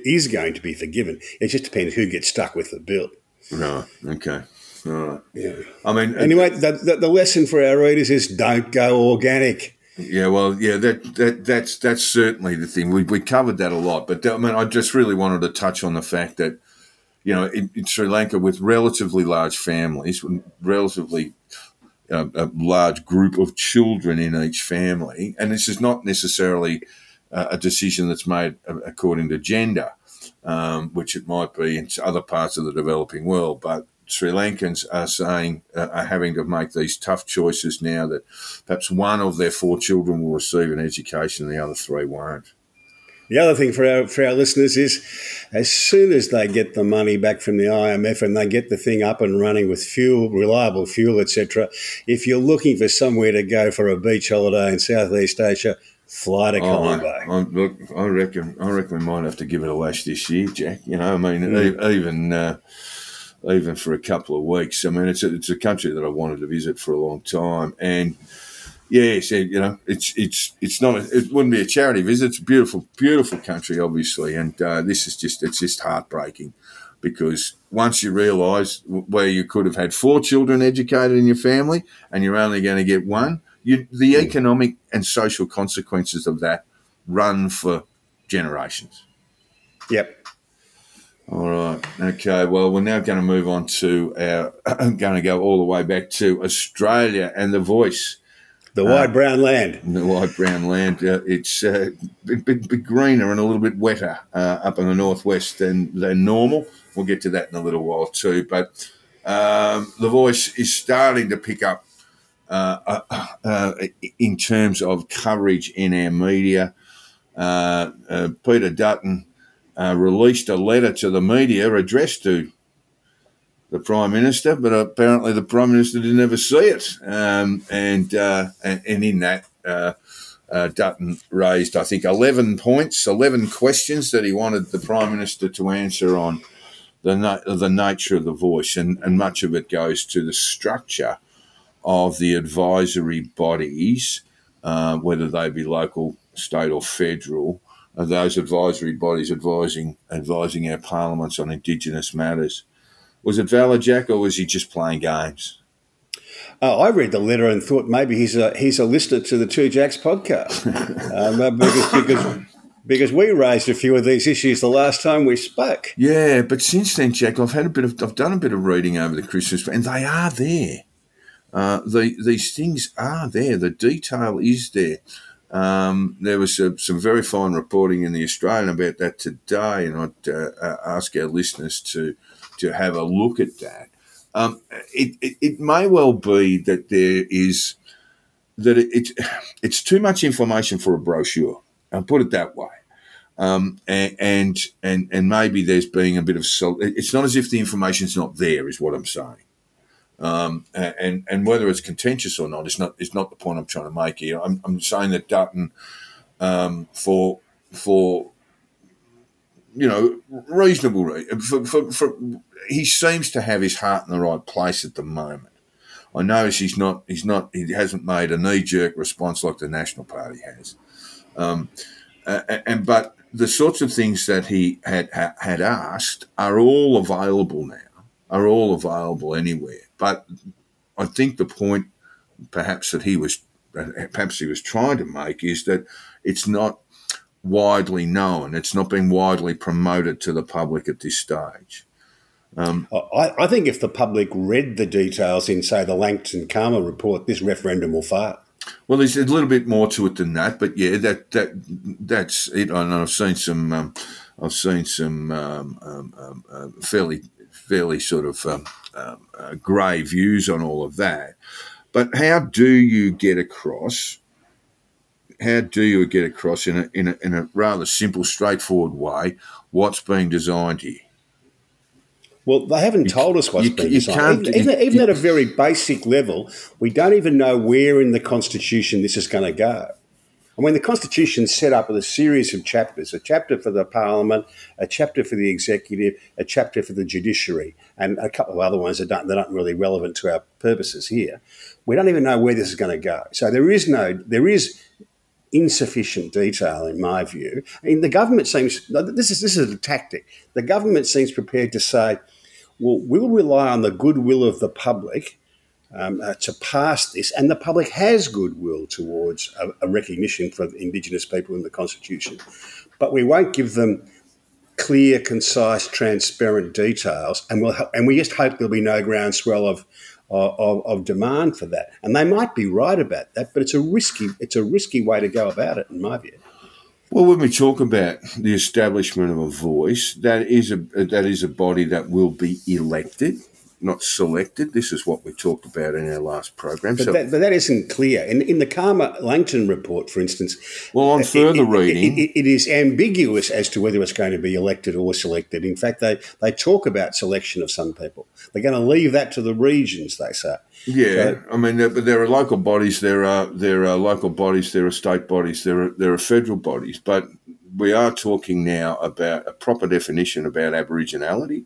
is going to be forgiven. It just depends who gets stuck with the bill. No, okay. All right. Yeah. I mean, anyway, the lesson for our readers is don't go organic. Yeah, well, yeah, that's certainly the thing. We covered that a lot, but I just really wanted to touch on the fact that, in Sri Lanka, with relatively large families, relatively a large group of children in each family, and this is not necessarily a decision that's made according to gender, which it might be in other parts of the developing world, but Sri Lankans are having to make these tough choices now that perhaps one of their 4 children will receive an education and the other 3 won't. The other thing for our listeners is, as soon as they get the money back from the IMF and they get the thing up and running with fuel, reliable fuel, etc., if you're looking for somewhere to go for a beach holiday in Southeast Asia, fly to Colombo. I reckon we might have to give it a lash this year, Jack. Even for a couple of weeks. I mean, it's a country that I wanted to visit for a long time, and it wouldn't be a charity visit. It's a beautiful, beautiful country, obviously, and this is just heartbreaking, because once you realise where you could have had 4 children educated in your family and you're only going to get 1, the economic and social consequences of that run for generations. Yep. All right. Okay. Well, we're now going to move on to I'm going to go all the way back to Australia and The Voice. The wide brown land. The wide brown land. It's a bit greener and a little bit wetter up in the northwest than normal. We'll get to that in a little while too. But The Voice is starting to pick up in terms of coverage in our media. Peter Dutton released a letter to the media addressed to the Prime Minister, but apparently the Prime Minister didn't ever see it. And in that, Dutton raised, I think, 11 points, 11 questions that he wanted the Prime Minister to answer on the nature of The Voice, and much of it goes to the structure of the advisory bodies, whether they be local, state or federal, of those advisory bodies advising our parliaments on Indigenous matters. Was it valid, Jack, or was he just playing games? I read the letter and thought maybe he's a listener to the Two Jacks podcast because we raised a few of these issues the last time we spoke. Yeah, but since then, Jack, I've done a bit of reading over the Christmas, and they are there. These things are there. The detail is there. There was some very fine reporting in The Australian about that today, and I'd ask our listeners to have a look at that. It may well be that it's too much information for a brochure. I'll put it that way. And maybe there's being a bit of it's not as if the information's not there, is what I'm saying. And whether it's contentious or not, it's not the point I'm trying to make here. I'm saying that Dutton, for he seems to have his heart in the right place at the moment. I notice he hasn't made a knee-jerk response like the National Party has. But the sorts of things that he had asked are all available now, are all available anywhere. But I think the point perhaps that he was trying to make is that it's not widely known. It's not been widely promoted to the public at this stage. I think if the public read the details in, say, the Langton Calma report, this referendum will fail. Well, there's a little bit more to it than that, but yeah, that's it. And I've seen some fairly sort of grey views on all of that. But how do you get across? How do you get across in a rather simple, straightforward way what's being designed here? Well, they haven't told us what's been decided. Even at a very basic level, we don't even know where in the Constitution this is going to go. And when the Constitution's set up with a series of chapters, a chapter for the Parliament, a chapter for the Executive, a chapter for the Judiciary, and a couple of other ones that aren't really relevant to our purposes here, we don't even know where this is going to go. So there is insufficient detail, in my view. I mean, the government seems, this is a tactic. The government seems prepared to say, well, we'll rely on the goodwill of the public to pass this, and the public has goodwill towards a recognition for Indigenous people in the Constitution, but we won't give them clear, concise, transparent details, and we just hope there'll be no groundswell of demand for that. And they might be right about that, but it's a risky way to go about it, in my view. Well, when we talk about the establishment of a voice, that is a body that will be elected, not selected. This is what we talked about in our last program. But that isn't clear. In the Karma Langton report, for instance... Well, on further reading... It is ambiguous as to whether it's going to be elected or selected. In fact, they talk about selection of some people. They're going to leave that to the regions, they say. Yeah, so, I mean, but there are local bodies, there are local bodies, there are state bodies, there are federal bodies. But we are talking now about a proper definition about Aboriginality.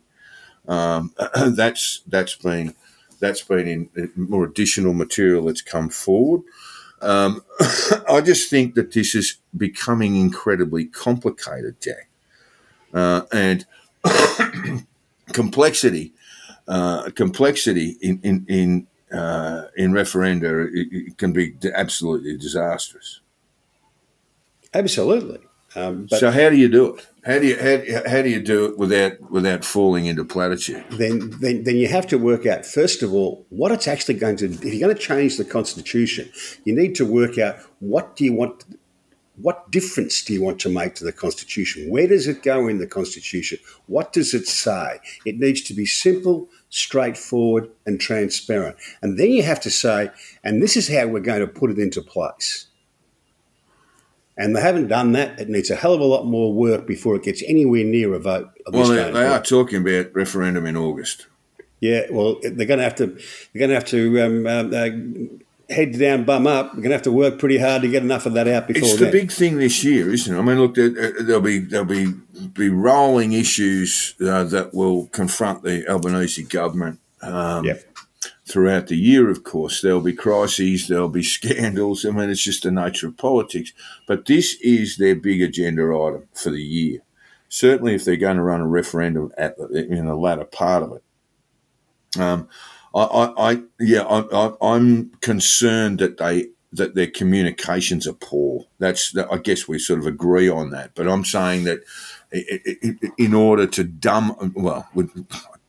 That's been in more additional material that's come forward. I just think that this is becoming incredibly complicated, Jack. And complexity in referenda it can be absolutely disastrous. Absolutely. So how do you do it? How do you do it without falling into platitude? Then you have to work out, first of all, what it's actually going to. If you're going to change the Constitution, you need to work out what difference do you want to make to the Constitution? Where does it go in the Constitution? What does it say? It needs to be simple, straightforward, and transparent. And then you have to say, and this is how we're going to put it into place. And they haven't done that. It needs a hell of a lot more work before it gets anywhere near a vote. They are talking about referendum in August. Yeah, well, they're going to have to head down, bum up. They're going to have to work pretty hard to get enough of that out before. It's the big thing this year, isn't it? I mean, look, there'll be rolling issues that will confront the Albanese government. Throughout the year, of course, there'll be crises, there'll be scandals. I mean, it's just the nature of politics. But this is their big agenda item for the year, certainly if they're going to run a referendum in the latter part of it. I'm concerned that their communications are poor. I guess we sort of agree on that. But I'm saying that in order to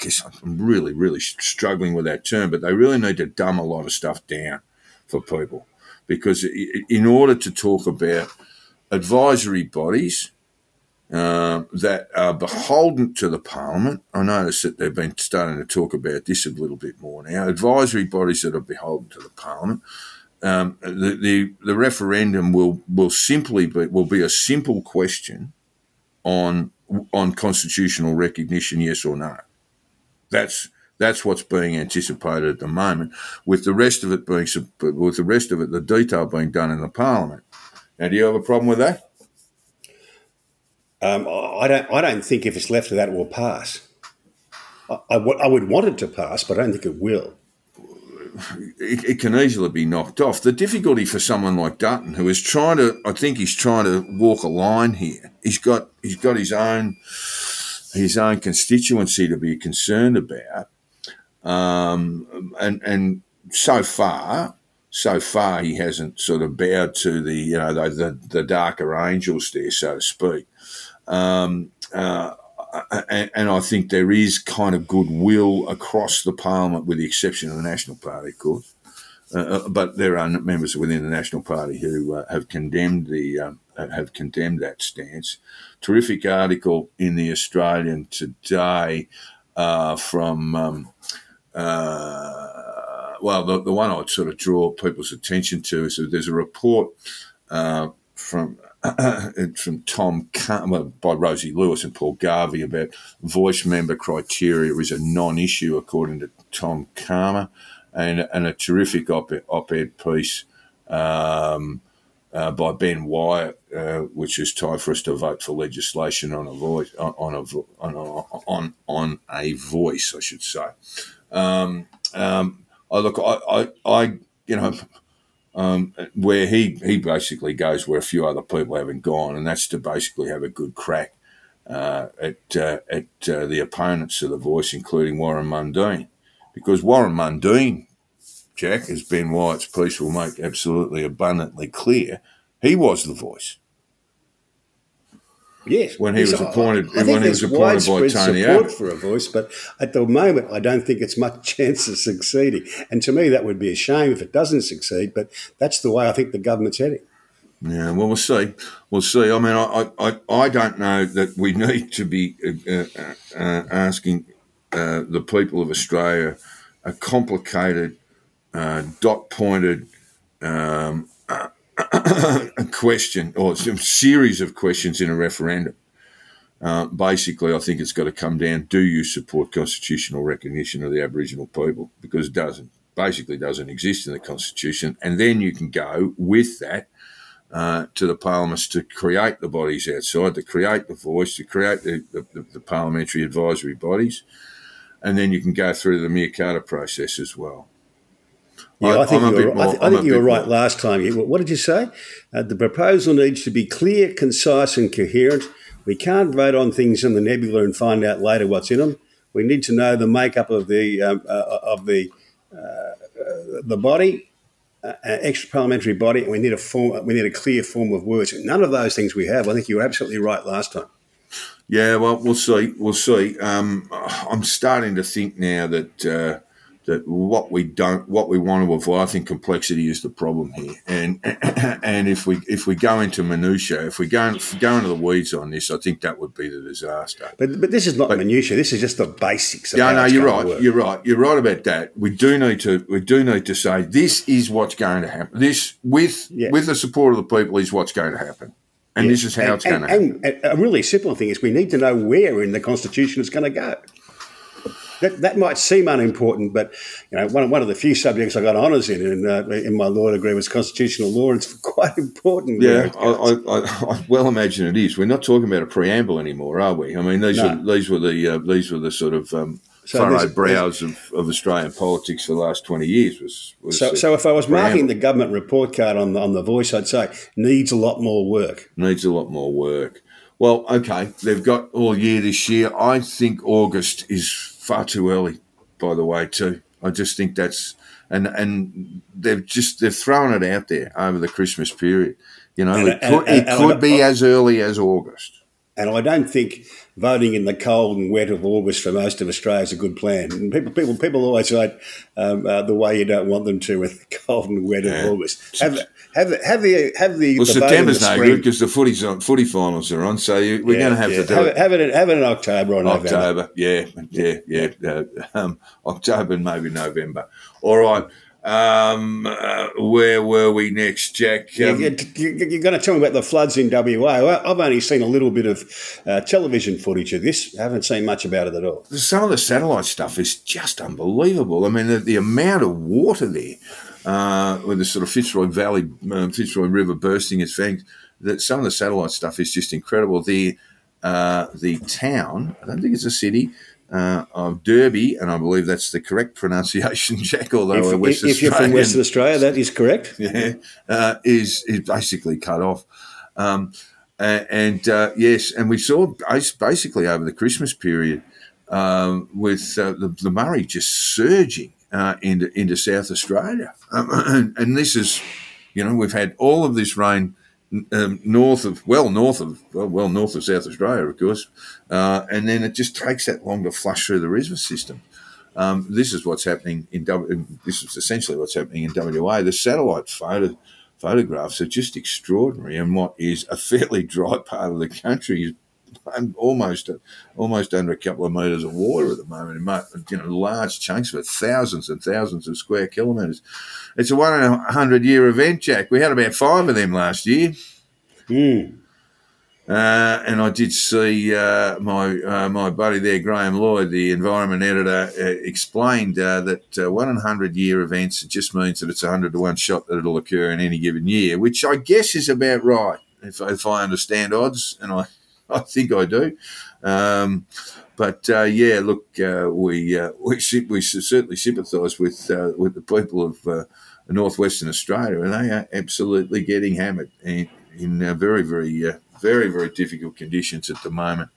I guess I'm really, really struggling with that term, but they really need to dumb a lot of stuff down for people, because in order to talk about advisory bodies that are beholden to the Parliament, I notice that they've been starting to talk about this a little bit more now, advisory bodies that are beholden to the Parliament, the referendum will be a simple question on constitutional recognition, yes or no. That's what's being anticipated at the moment, with the rest of it, the detail being done in the Parliament. Now, do you have a problem with that? I don't think if it's left to that, it will pass. I would want it to pass, but I don't think it will. it can easily be knocked off. The difficulty for someone like Dutton, who is trying to, I think he's trying to walk a line here. He's got his own constituency to be concerned about, and so far he hasn't sort of bowed to the darker angels there, so to speak. And I think there is kind of goodwill across the parliament, with the exception of the National Party, of course. But there are members within the National Party who have condemned that stance. Terrific article in the Australian today from the one I'd sort of draw people's attention to is that there's a report from Tom Calma by Rosie Lewis and Paul Garvey about voice member criteria is a non-issue, according to Tom Calma, and a terrific op-ed piece by Ben Wyatt, which is time for us to vote for legislation on a voice, I should say. Where he basically goes where a few other people haven't gone, and that's to basically have a good crack at the opponents of the voice, including Warren Mundine, because Warren Mundine, Jack, as Ben Wyatt's piece will make absolutely abundantly clear, he was the voice. Yes, when he was appointed, by Tony Abbott, for a voice, but at the moment, I don't think it's much chance of succeeding. And to me, that would be a shame if it doesn't succeed. But that's the way I think the government's heading. Yeah, well, we'll see. I mean, I don't know that we need to be asking the people of Australia a complicated, dot-pointed a question or some series of questions in a referendum. Basically, I think it's got to come down, do you support constitutional recognition of the Aboriginal people? Because it doesn't exist in the Constitution. And then you can go with that to the parliaments to create the bodies outside, to create the voice, to create the parliamentary advisory bodies. And then you can go through the Magna Carta process as well. Yeah, I think you were right last time. What did you say? The proposal needs to be clear, concise and coherent. We can't vote on things in the nebula and find out later what's in them. We need to know the makeup of the body, extra parliamentary body, and we need a form. We need a clear form of words. None of those things we have. I think you were absolutely right last time. Yeah, well, we'll see. I'm starting to think now that. That what we want to avoid, I think complexity is the problem here. And if we go into minutiae, if we go into the weeds on this, I think that would be the disaster. But this is not minutiae. This is just the basics. Yeah, no, you're right. You're right about that. We do need to say this is what's going to happen. This with the support of the people is what's going to happen. And this is how it's going to happen. And a really simple thing is we need to know where in the Constitution it's going to go. That might seem unimportant, but you know, one of the few subjects I got honours in my law degree was constitutional law. It's quite important. Yeah, I well imagine it is. We're not talking about a preamble anymore, are we? I mean, these were the sort of furrowed brows of Australian politics for the last 20 years. So if I was marking the government report card on the voice, I'd say needs a lot more work. Needs a lot more work. Well, okay, they've got all year this year. I think August is far too early, by the way, too. I just think that's and they've thrown it out there over the Christmas period. You know, it could be as early as August. And I don't think voting in the cold and wet of August for most of Australia is a good plan. And people always vote the way you don't want them to, with the cold and wet of August. Have the September's no good because the footy finals are on, so we're going to have to do it. Have it in October or November. October, yeah. October and maybe November. All right. Where were we next, Jack? You're going to tell me about the floods in WA. Well, I've only seen a little bit of television footage of this. I haven't seen much about it at all. Some of the satellite stuff is just unbelievable. I mean, the amount of water there, with the sort of Fitzroy River bursting its banks, that some of the satellite stuff is just incredible. The town, I don't think it's a city, of Derby, and I believe that's the correct pronunciation, Jack, although if you're from Western Australia, that is correct. Yeah, is basically cut off. Yes, and we saw basically over the Christmas period with the Murray just surging into South Australia. And this is, you know, we've had all of this rain north of South Australia, of course, and then it just takes that long to flush through the reservoir system. This is what's happening this is essentially what's happening in WA. The satellite photographs are just extraordinary, and what is a fairly dry part of the country is almost under a couple of metres of water at the moment. You know, large chunks of it, thousands and thousands of square kilometres. It's a 1 in 100 year event, Jack. We had about 5 of them last year. Mm. And I did see my buddy there, Graham Lloyd, the environment editor, explained that 1 in 100 year events, it just means that it's 100 to 1 shot that it'll occur in any given year, which I guess is about right, if I understand odds, and I think I do. We certainly sympathise with the people of northwestern Australia, and they are absolutely getting hammered in very, very, very, very difficult conditions at the moment.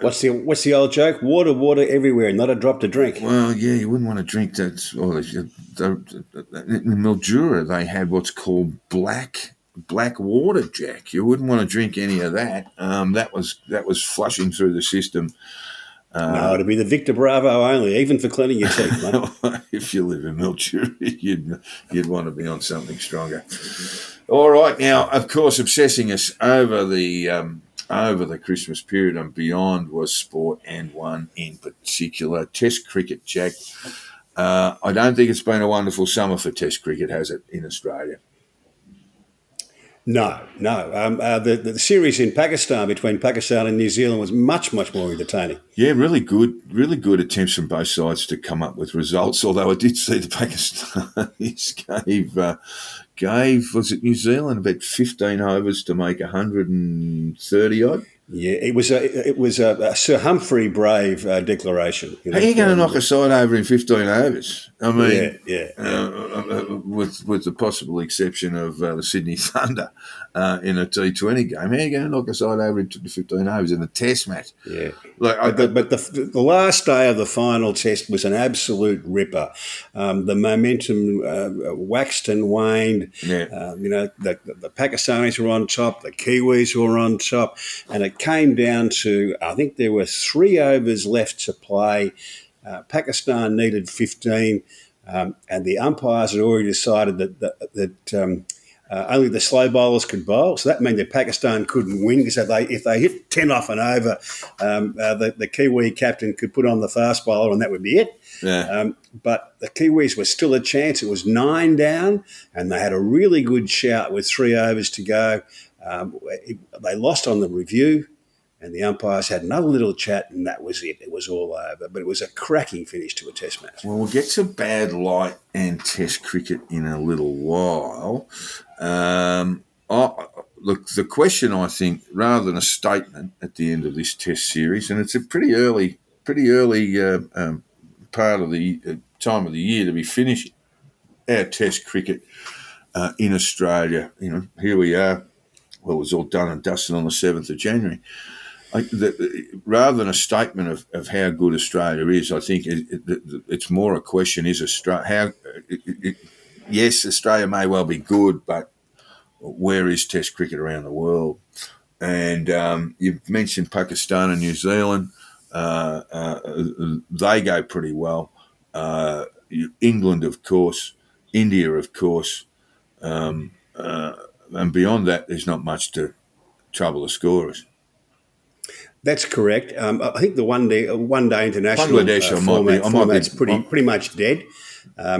What's the old joke? Water everywhere, not a drop to drink. Well, yeah, you wouldn't want to drink that. In Mildura, they had what's called black water, Jack. You wouldn't want to drink any of that. That was flushing through the system. No, it'd be the Victor Bravo only, even for cleaning your teeth, mate. If you live in Mildura, you'd want to be on something stronger. All right, now, of course, obsessing us over the Christmas period and beyond was sport, and one in particular, Test cricket, Jack. I don't think it's been a wonderful summer for Test cricket, has it, in Australia? No. The series in Pakistan between Pakistan and New Zealand was much, much more entertaining. Yeah, really good attempts from both sides to come up with results, although I did see the Pakistanis gave New Zealand about 15 overs to make 130-odd? Yeah, it was a Sir Humphrey Brave declaration. You know, how are you going to knock a side over in 15 overs? I mean, with the possible exception of the Sydney Thunder in a T20 game, how are you going to knock a side over in 15 overs in a Test match? Yeah, but the last day of the final Test was an absolute ripper. The momentum waxed and waned. Yeah. The Pakistanis were on top, the Kiwis were on top, and it came down to, I think there were 3 overs left to play. Pakistan needed 15, and the umpires had already decided that only the slow bowlers could bowl. So that meant that Pakistan couldn't win, because if they hit 10 off an over, the Kiwi captain could put on the fast bowler and that would be it. Yeah. But the Kiwis were still a chance. It was 9 down, and they had a really good shout with 3 overs to go. They lost on the review, and the umpires had another little chat, and that was it. It was all over. But it was a cracking finish to a Test match. Well, we'll get to bad light and Test cricket in a little while. Look, the question, I think, rather than a statement at the end of this Test series, and it's a pretty early part of the time of the year to be finishing our Test cricket in Australia. You know, here we are. Well, it was all done and dusted on the 7th of January. Rather than a statement of how good Australia is, I think it's more a question: is Australia? Yes, Australia may well be good, but where is Test cricket around the world? And you've mentioned Pakistan and New Zealand; they go pretty well. England, of course; India, of course. And beyond that, there's not much to trouble the scorers. That's correct. I think the one day international format's pretty much dead. I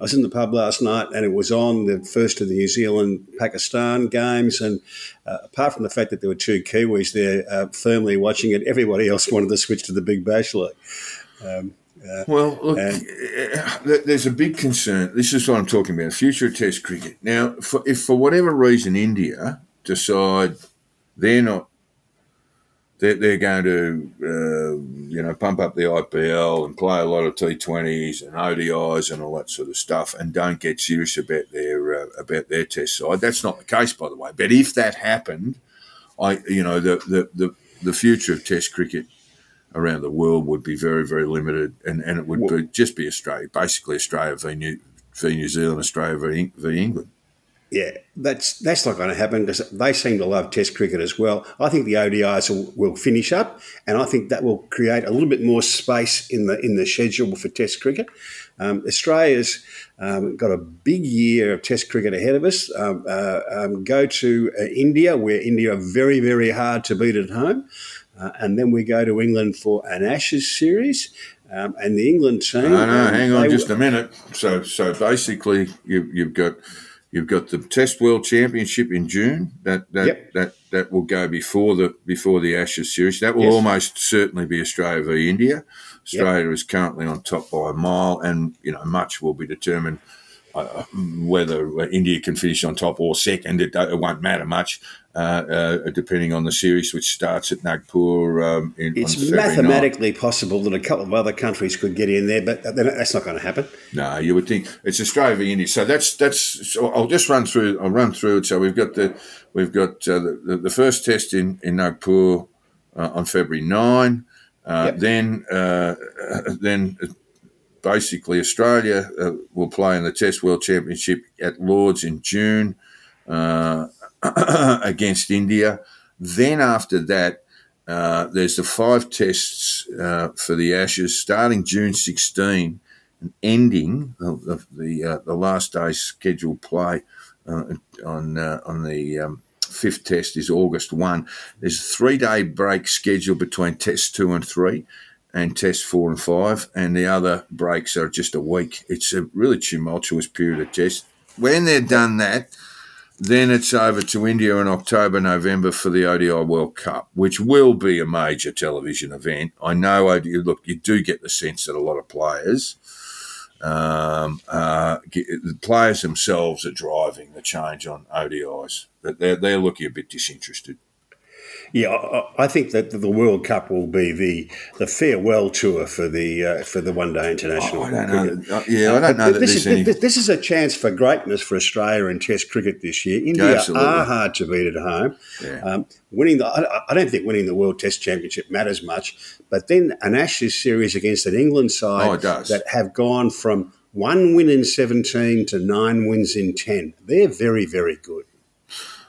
was in the pub last night, and it was on the first of the New Zealand-Pakistan games, and apart from the fact that there were 2 Kiwis there firmly watching it, everybody else wanted to switch to the Big Bash League. Well, look, there's a big concern. This is what I'm talking about, the future of Test cricket. Now, if for whatever reason India decide they're not. They're going to, pump up the IPL and play a lot of T20s and ODIs and all that sort of stuff, and don't get serious about their test side. That's not the case, by the way. But if that happened, the future of Test cricket around the world would be very, very limited, and it would just be Australia, basically Australia v New Zealand, Australia v England. Yeah, that's not going to happen because they seem to love Test cricket as well. I think the ODIs will finish up, and I think that will create a little bit more space in the schedule for Test cricket. Australia's got a big year of Test cricket ahead of us. Go to India, where India are very, very hard to beat at home, and then we go to England for an Ashes series. And the England team. Hang on just a minute. So basically, you've got the Test World Championship in June. That will go before the Ashes series. That will almost certainly be Australia v India. Australia is currently on top by a mile, and much will be determined whether India can finish on top or second. It won't matter much, depending on the series, which starts at Nagpur. It's mathematically possible that a couple of other countries could get in there, but that's not going to happen. No, you would think it's Australia v India. So that's. So I'll just run through. I'll run through it. So we've got the first test in Nagpur on February 9. Then. Basically, Australia will play in the Test World Championship at Lord's in June against India. Then after that, there's the 5 tests for the Ashes starting June 16 and ending the last day's scheduled play on the 5th test is August 1. There's a 3-day break scheduled between Test 2 and 3. And Test 4 and 5, and the other breaks are just a week. It's a really tumultuous period of tests. When they're done that, then it's over to India in October, November for the ODI World Cup, which will be a major television event. I know, look, you do get the sense that a lot of players, the players themselves are driving the change on ODIs. They're looking a bit disinterested. Yeah, I think that the World Cup will be the farewell tour for the one-day international. This is a chance for greatness for Australia in Test cricket this year. India are hard to beat at home. Yeah. I don't think winning the World Test Championship matters much, but then an Ashes series against an England side that have gone from 1 win in 17 to 9 wins in 10. They're very, very good.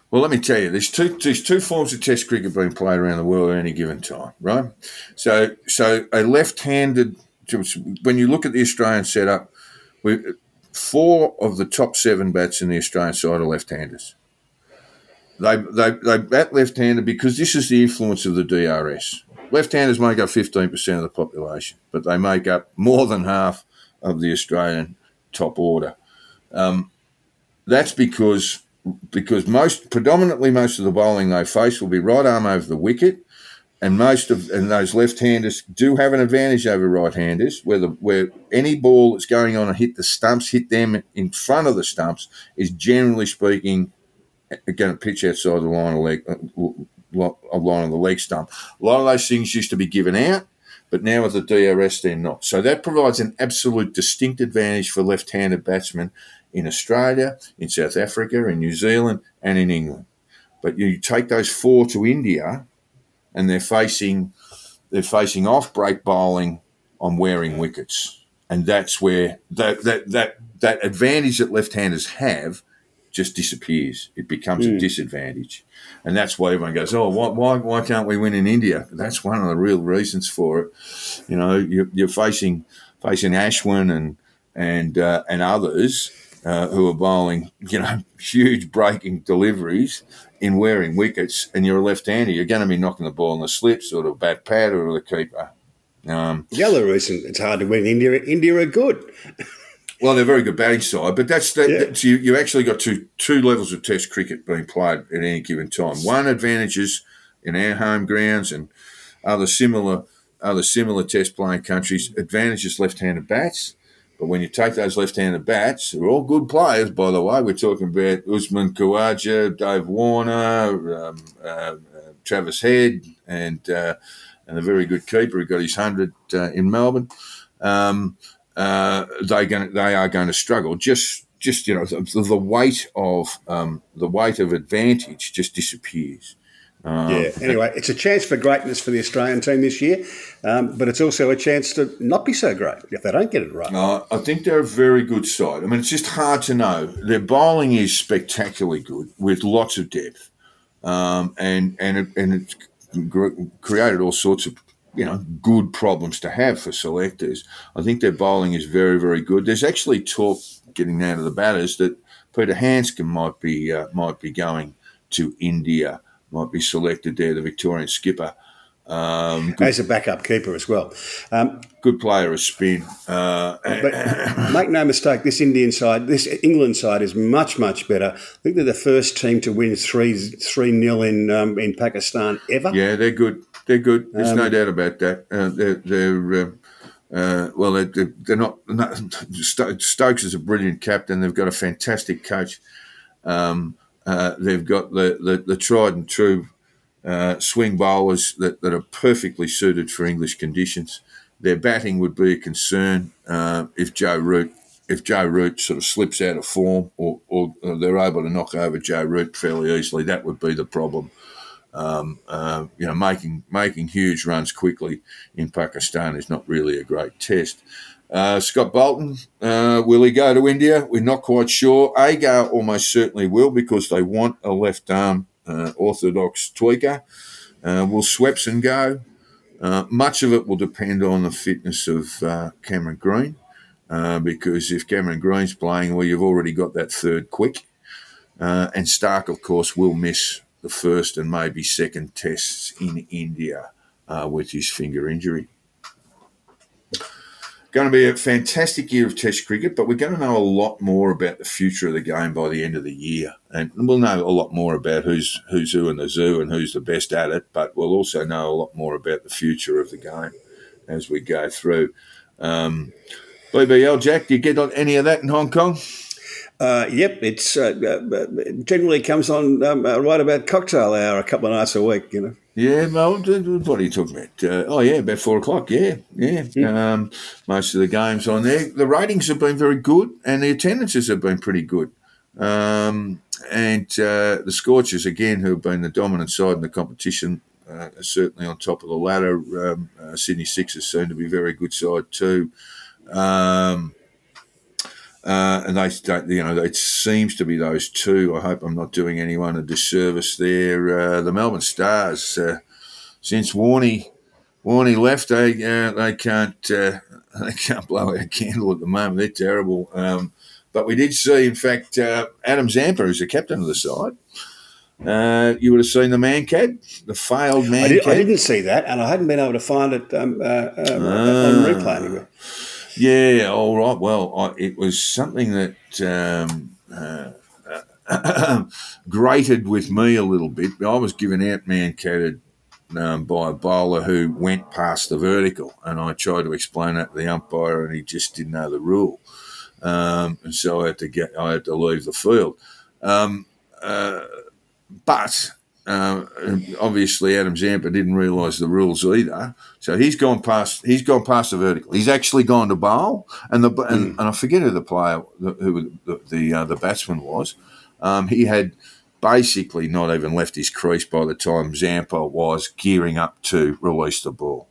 Well, let me tell you, there's two forms of Test cricket being played around the world at any given time, right? So a left-handed, when you look at the Australian setup, 4 of the top 7 bats in the Australian side are left-handers. They bat left-handed because this is the influence of the DRS. Left-handers make up 15% of the population, but they make up more than half of the Australian top order. That's because predominantly most of the bowling they face will be right arm over the wicket, and those left-handers do have an advantage over right-handers, where any ball that's going on and hit them in front of the stumps is generally speaking going to pitch outside the line of the leg stump. A lot of those things used to be given out, but now with the DRS they're not. So that provides an absolute distinct advantage for left-handed batsmen in Australia, in South Africa, in New Zealand, and in England. But you take those 4 to India, and they're facing off-break bowling on wearing wickets, and that's where that advantage that left-handers have just disappears. It becomes a disadvantage, and that's why everyone goes, "Oh, why can't we win in India?" That's one of the real reasons for it. You're facing Ashwin and others. Who are bowling, huge breaking deliveries in wearing wickets, and you're a left-hander, you're going to be knocking the ball on the slips or the bat pad or the keeper. The other reason it's hard to win India are good. Well, they're a very good batting side, but that's you actually got two levels of Test cricket being played at any given time. One, advantages in our home grounds and other similar Test playing countries, advantages left-handed bats. But when you take those left-handed bats, who are all good players, by the way, we're talking about Usman Khawaja, Dave Warner, Travis Head and a very good keeper who got his 100 in Melbourne. They are going to struggle. Just you know, the weight of advantage just disappears. Anyway, it's a chance for greatness for the Australian team this year, but it's also a chance to not be so great if they don't get it right. I think they're a very good side. I mean, it's just hard to know. Their bowling is spectacularly good with lots of depth, and it's created all sorts of, you know, good problems to have for selectors. I think their bowling is very, very good. There's actually talk getting down to the batters that Peter Hanscom might be going to India. Might be selected there, the Victorian skipper. As a backup keeper as well. Good player of spin. But make no mistake, this England side is much, much better. I think they're the first team to win 3-0 in Pakistan ever. Yeah, they're good. They're good. There's no doubt about that. They're not. Stokes is a brilliant captain. They've got a fantastic coach. They've got the tried and true swing bowlers that are perfectly suited for English conditions. Their batting would be a concern if Joe Root sort of slips out of form or they're able to knock over Joe Root fairly easily. That would be the problem. Making huge runs quickly in Pakistan is not really a great test. Scott Bolton, will he go to India? We're not quite sure. Agar almost certainly will because they want a left-arm orthodox tweaker. Will Swepson go? Much of it will depend on the fitness of Cameron Green because if Cameron Green's playing, well, you've already got that third quick. And Stark, of course, will miss the first and maybe second tests in India with his finger injury. Going to be a fantastic year of Test cricket, but we're going to know a lot more about the future of the game by the end of the year, and we'll know a lot more about who's who in the zoo and who's the best at it. But we'll also know a lot more about the future of the game as we go through. BBL, Jack, do you get on any of that in Hong Kong? Yep, it's generally comes on right about cocktail hour a couple of nights a week, you know. Yeah, well, what are you talking about? About 4:00. Yeah. Most of the games on there. The ratings have been very good, and the attendances have been pretty good. And the Scorchers, again, who have been the dominant side in the competition, are certainly on top of the ladder. Sydney Sixers seem to be a very good side too. And it seems to be those two. I hope I'm not doing anyone a disservice there. The Melbourne Stars, since Warney left, they can't blow out a candle at the moment. They're terrible. But we did see, in fact, Adam Zampa, who's the captain of the side. You would have seen the ManCad, the failed ManCad. I didn't see that, and I hadn't been able to find it on replay anywhere. Yeah, all right. Well, it was something that grated with me a little bit. I was given out man-catted by a bowler who went past the vertical, and I tried to explain that to the umpire, and he just didn't know the rule. And so I had to leave the field. Obviously, Adam Zampa didn't realise the rules either, so he's gone past the vertical. He's actually gone to bowl, and I forget who the player, who the batsman was. He had basically not even left his crease by the time Zampa was gearing up to release the ball,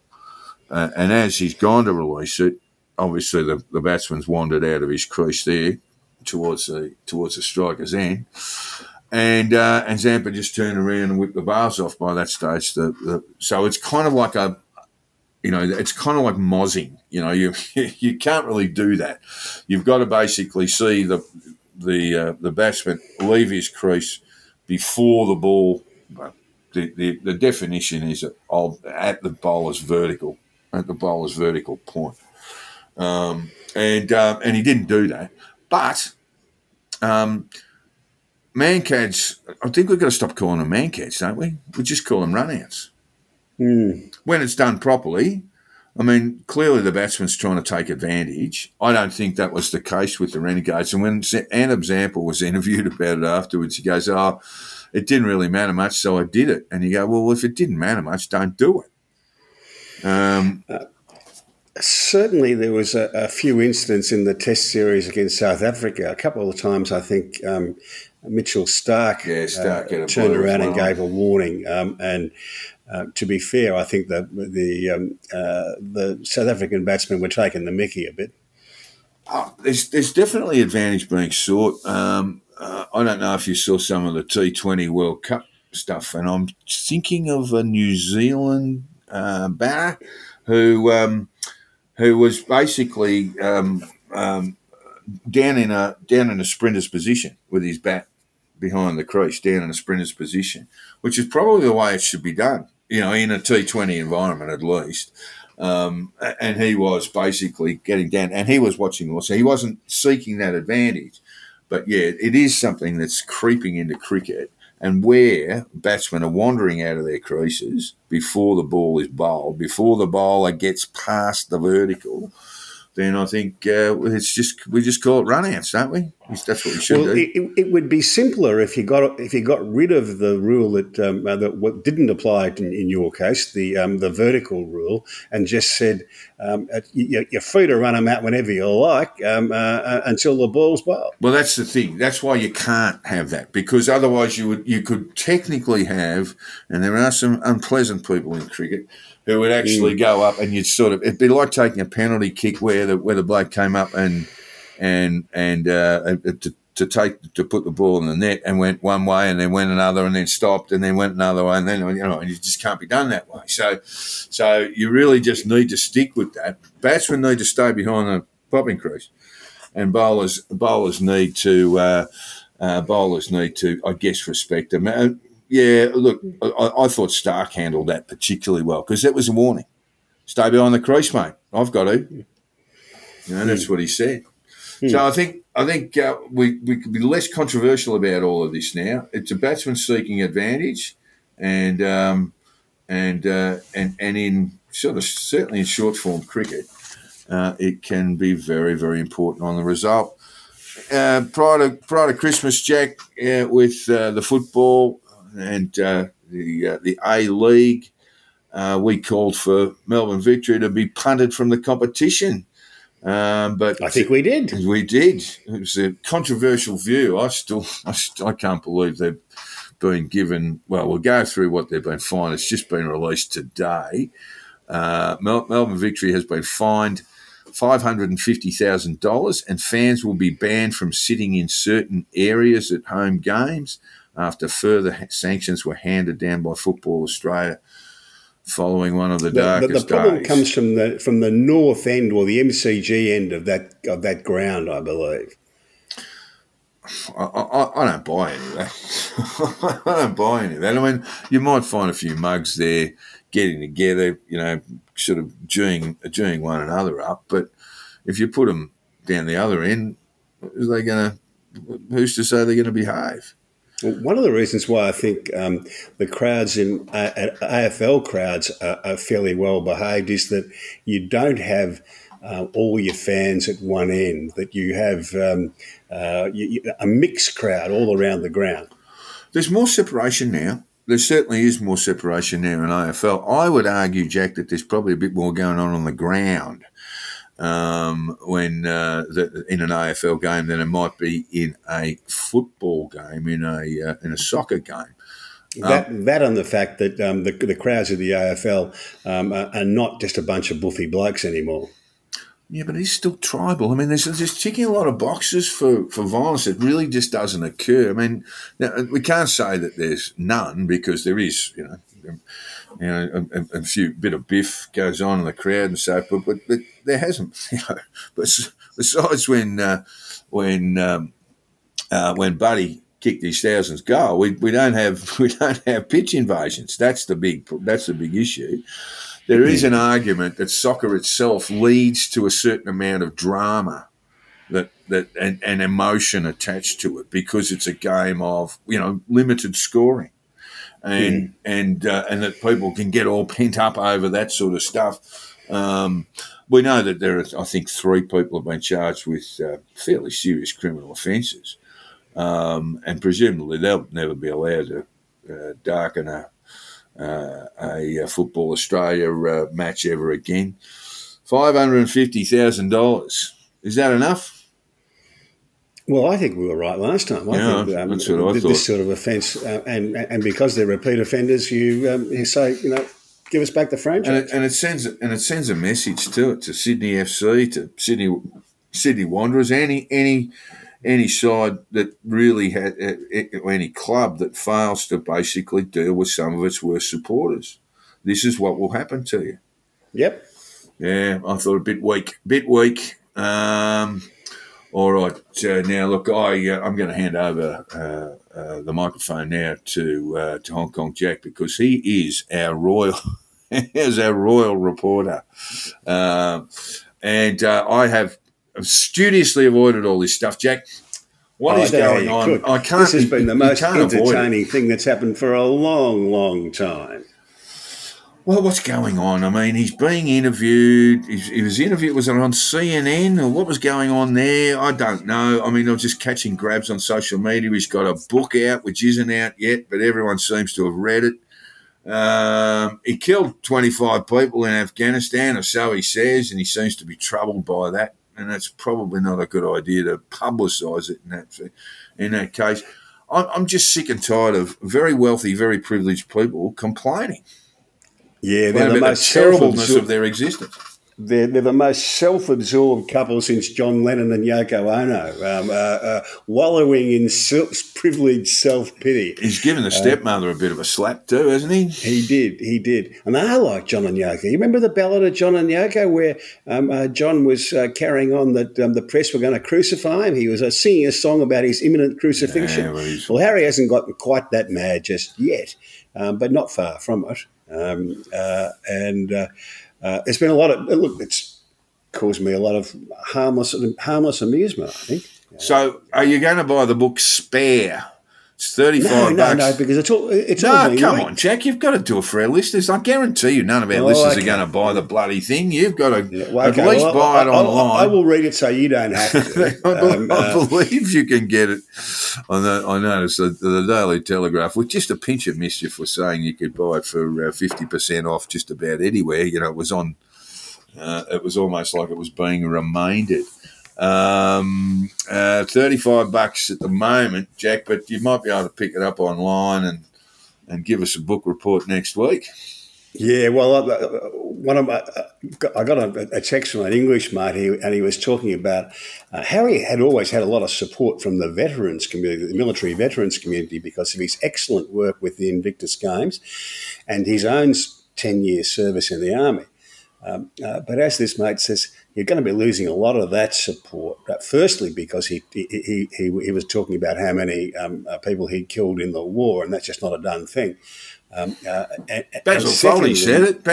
and as he's gone to release it, obviously the batsman's wandered out of his crease there towards the striker's end. And Zampa just turned around and whipped the bars off by that stage. So it's kind of like mozzing. You know, you can't really do that. You've got to basically see the batsman leave his crease before the ball. The definition is at the bowler's vertical point. And he didn't do that, but. ManCads, I think we've got to stop calling them ManCads, don't we? We just call them runouts. When it's done properly, I mean, clearly the batsman's trying to take advantage. I don't think that was the case with the Renegades. And when Anab Zampel was interviewed about it afterwards, he goes, oh, it didn't really matter much, so I did it. And you go, well, if it didn't matter much, don't do it. Certainly there was a few incidents in the Test series against South Africa. A couple of times, I think Mitchell Starc, turned around and gave a warning. To be fair, I think that the South African batsmen were taking the mickey a bit. Oh, there's definitely advantage being sought. I don't know if you saw some of the T20 World Cup stuff, and I'm thinking of a New Zealand batter who was basically down in a sprinter's position with his bat behind the crease, down in a sprinter's position, which is probably the way it should be done, you know, in a T20 environment at least. And he was basically getting down, and he was watching also. He wasn't seeking that advantage. But, yeah, it is something that's creeping into cricket, and where batsmen are wandering out of their creases before the ball is bowled, before the bowler gets past the vertical, then I think we just call it run-outs, don't we? That's what we should do. It would be simpler if you got rid of the rule that didn't apply in your case, the vertical rule, and just said you're free to run them out whenever you like until the ball's bowled. Well, that's the thing. That's why you can't have that, because otherwise you could technically have, and there are some unpleasant people in cricket who would actually go up, and you'd sort of, it'd be like taking a penalty kick where the bloke came up and to put the ball in the net and went one way and then went another and then stopped and then went another way and then, you know, and you just can't be done that way. So you really just need to stick with that. Batsmen need to stay behind the popping crease, and bowlers need to, I guess, respect them. Yeah, look, I thought Starc handled that particularly well, because that was a warning. Stay behind the crease, mate. I've got to. You know, that's what he said. So I think we could be less controversial about all of this now. It's a batsman seeking advantage, and in sort of, certainly in short form cricket, it can be very, very important on the result. Prior to Christmas, Jack, with the football and the A-League, we called for Melbourne Victory to be punted from the competition. But I think we did. We did. It was a controversial view. I can't believe they've been given. Well, we'll go through what they've been fined. It's just been released today. Melbourne Victory has been fined $550,000, and fans will be banned from sitting in certain areas at home games after further sanctions were handed down by Football Australia following one of the darkest days. The problem comes from the north end, or the MCG end of that ground, I believe. I don't buy any of that. I don't buy any of that. I mean, you might find a few mugs there getting together, you know, sort of geeing one another up. But if you put them down the other end, who's to say they're going to behave? Well, one of the reasons why I think the crowds in AFL crowds are fairly well behaved is that you don't have all your fans at one end, that you have a mixed crowd all around the ground. There's more separation now. There certainly is more separation now in AFL. I would argue, Jack, that there's probably a bit more going on the ground in an AFL game than it might be in a football game, in a soccer game. That and the fact that the crowds of the AFL are not just a bunch of boofy blokes anymore. Yeah, but it's still tribal. I mean, there's ticking a lot of boxes for violence that really just doesn't occur. I mean, we can't say that there's none, because there is, a few bit of biff goes on in the crowd and so forth, but there hasn't. But besides when Buddy kicked his 1,000th goal, we don't have pitch invasions. That's the big issue. There is an argument that soccer itself leads to a certain amount of drama and emotion attached to it, because it's a game of, limited scoring, and that people can get all pent up over that sort of stuff. We know that there are, I think, 3 people have been charged with fairly serious criminal offences, and presumably they'll never be allowed to darken a Football Australia match ever again. $550,000. Is that enough? Well, I think we were right last time. I think that's what I thought. This sort of offence, and because they're repeat offenders, you say, you know, give us back the franchise. And it sends a message to Sydney FC, to Sydney Wanderers, any side that really had, or any club that fails to basically deal with some of its worst supporters. This is what will happen to you. Yep. Yeah, I thought a bit weak. All right. So now, look, I'm going to hand over the microphone now to Hong Kong Jack, because he is our royal reporter, and I have studiously avoided all this stuff, Jack. What is going on? Could. I can't. This has been the most entertaining thing that's happened for a long, long time. Well, what's going on? I mean, he's being interviewed. He was interviewed. Was it on CNN or what was going on there? I don't know. I mean, I was just catching grabs on social media. He's got a book out, which isn't out yet, but everyone seems to have read it. He killed 25 people in Afghanistan, or so he says, and he seems to be troubled by that. And that's probably not a good idea to publicise it in that case. I'm just sick and tired of very wealthy, very privileged people complaining. Yeah, they're the most terribleness of their existence. They're the most self-absorbed couple since John Lennon and Yoko Ono, wallowing in privileged self-pity. He's given the stepmother a bit of a slap too, hasn't he? He did. And they are like John and Yoko. You remember the ballad of John and Yoko where John was carrying on that the press were going to crucify him? He was singing a song about his imminent crucifixion. Yeah, well, Harry hasn't gotten quite that mad just yet, but not far from it. It's been a lot of look. It's caused me a lot of harmless amusement, I think. So, are you going to buy the book Spare? It's $35. No, because it's all. No, come on, Jack. You've got to do it for our listeners. I guarantee you, none of our listeners are going to buy the bloody thing. You've got to at least buy it online. I will read it, so you don't have to. I believe you can get it. I noticed the Daily Telegraph, with just a pinch of mischief, was saying you could buy it for 50% off just about anywhere. You know, it was on. It was almost like it was being reminded. $35 at the moment, Jack, but you might be able to pick it up online and give us a book report next week. Yeah, well, I got a text from an English mate here, and he was talking about Harry had always had a lot of support from the veterans community, the military veterans community, because of his excellent work with the Invictus Games and his own 10-year service in the Army. But as this mate says, you're going to be losing a lot of that support. Firstly, because he was talking about how many people he killed in the war, and that's just not a done thing. Basil Foley said it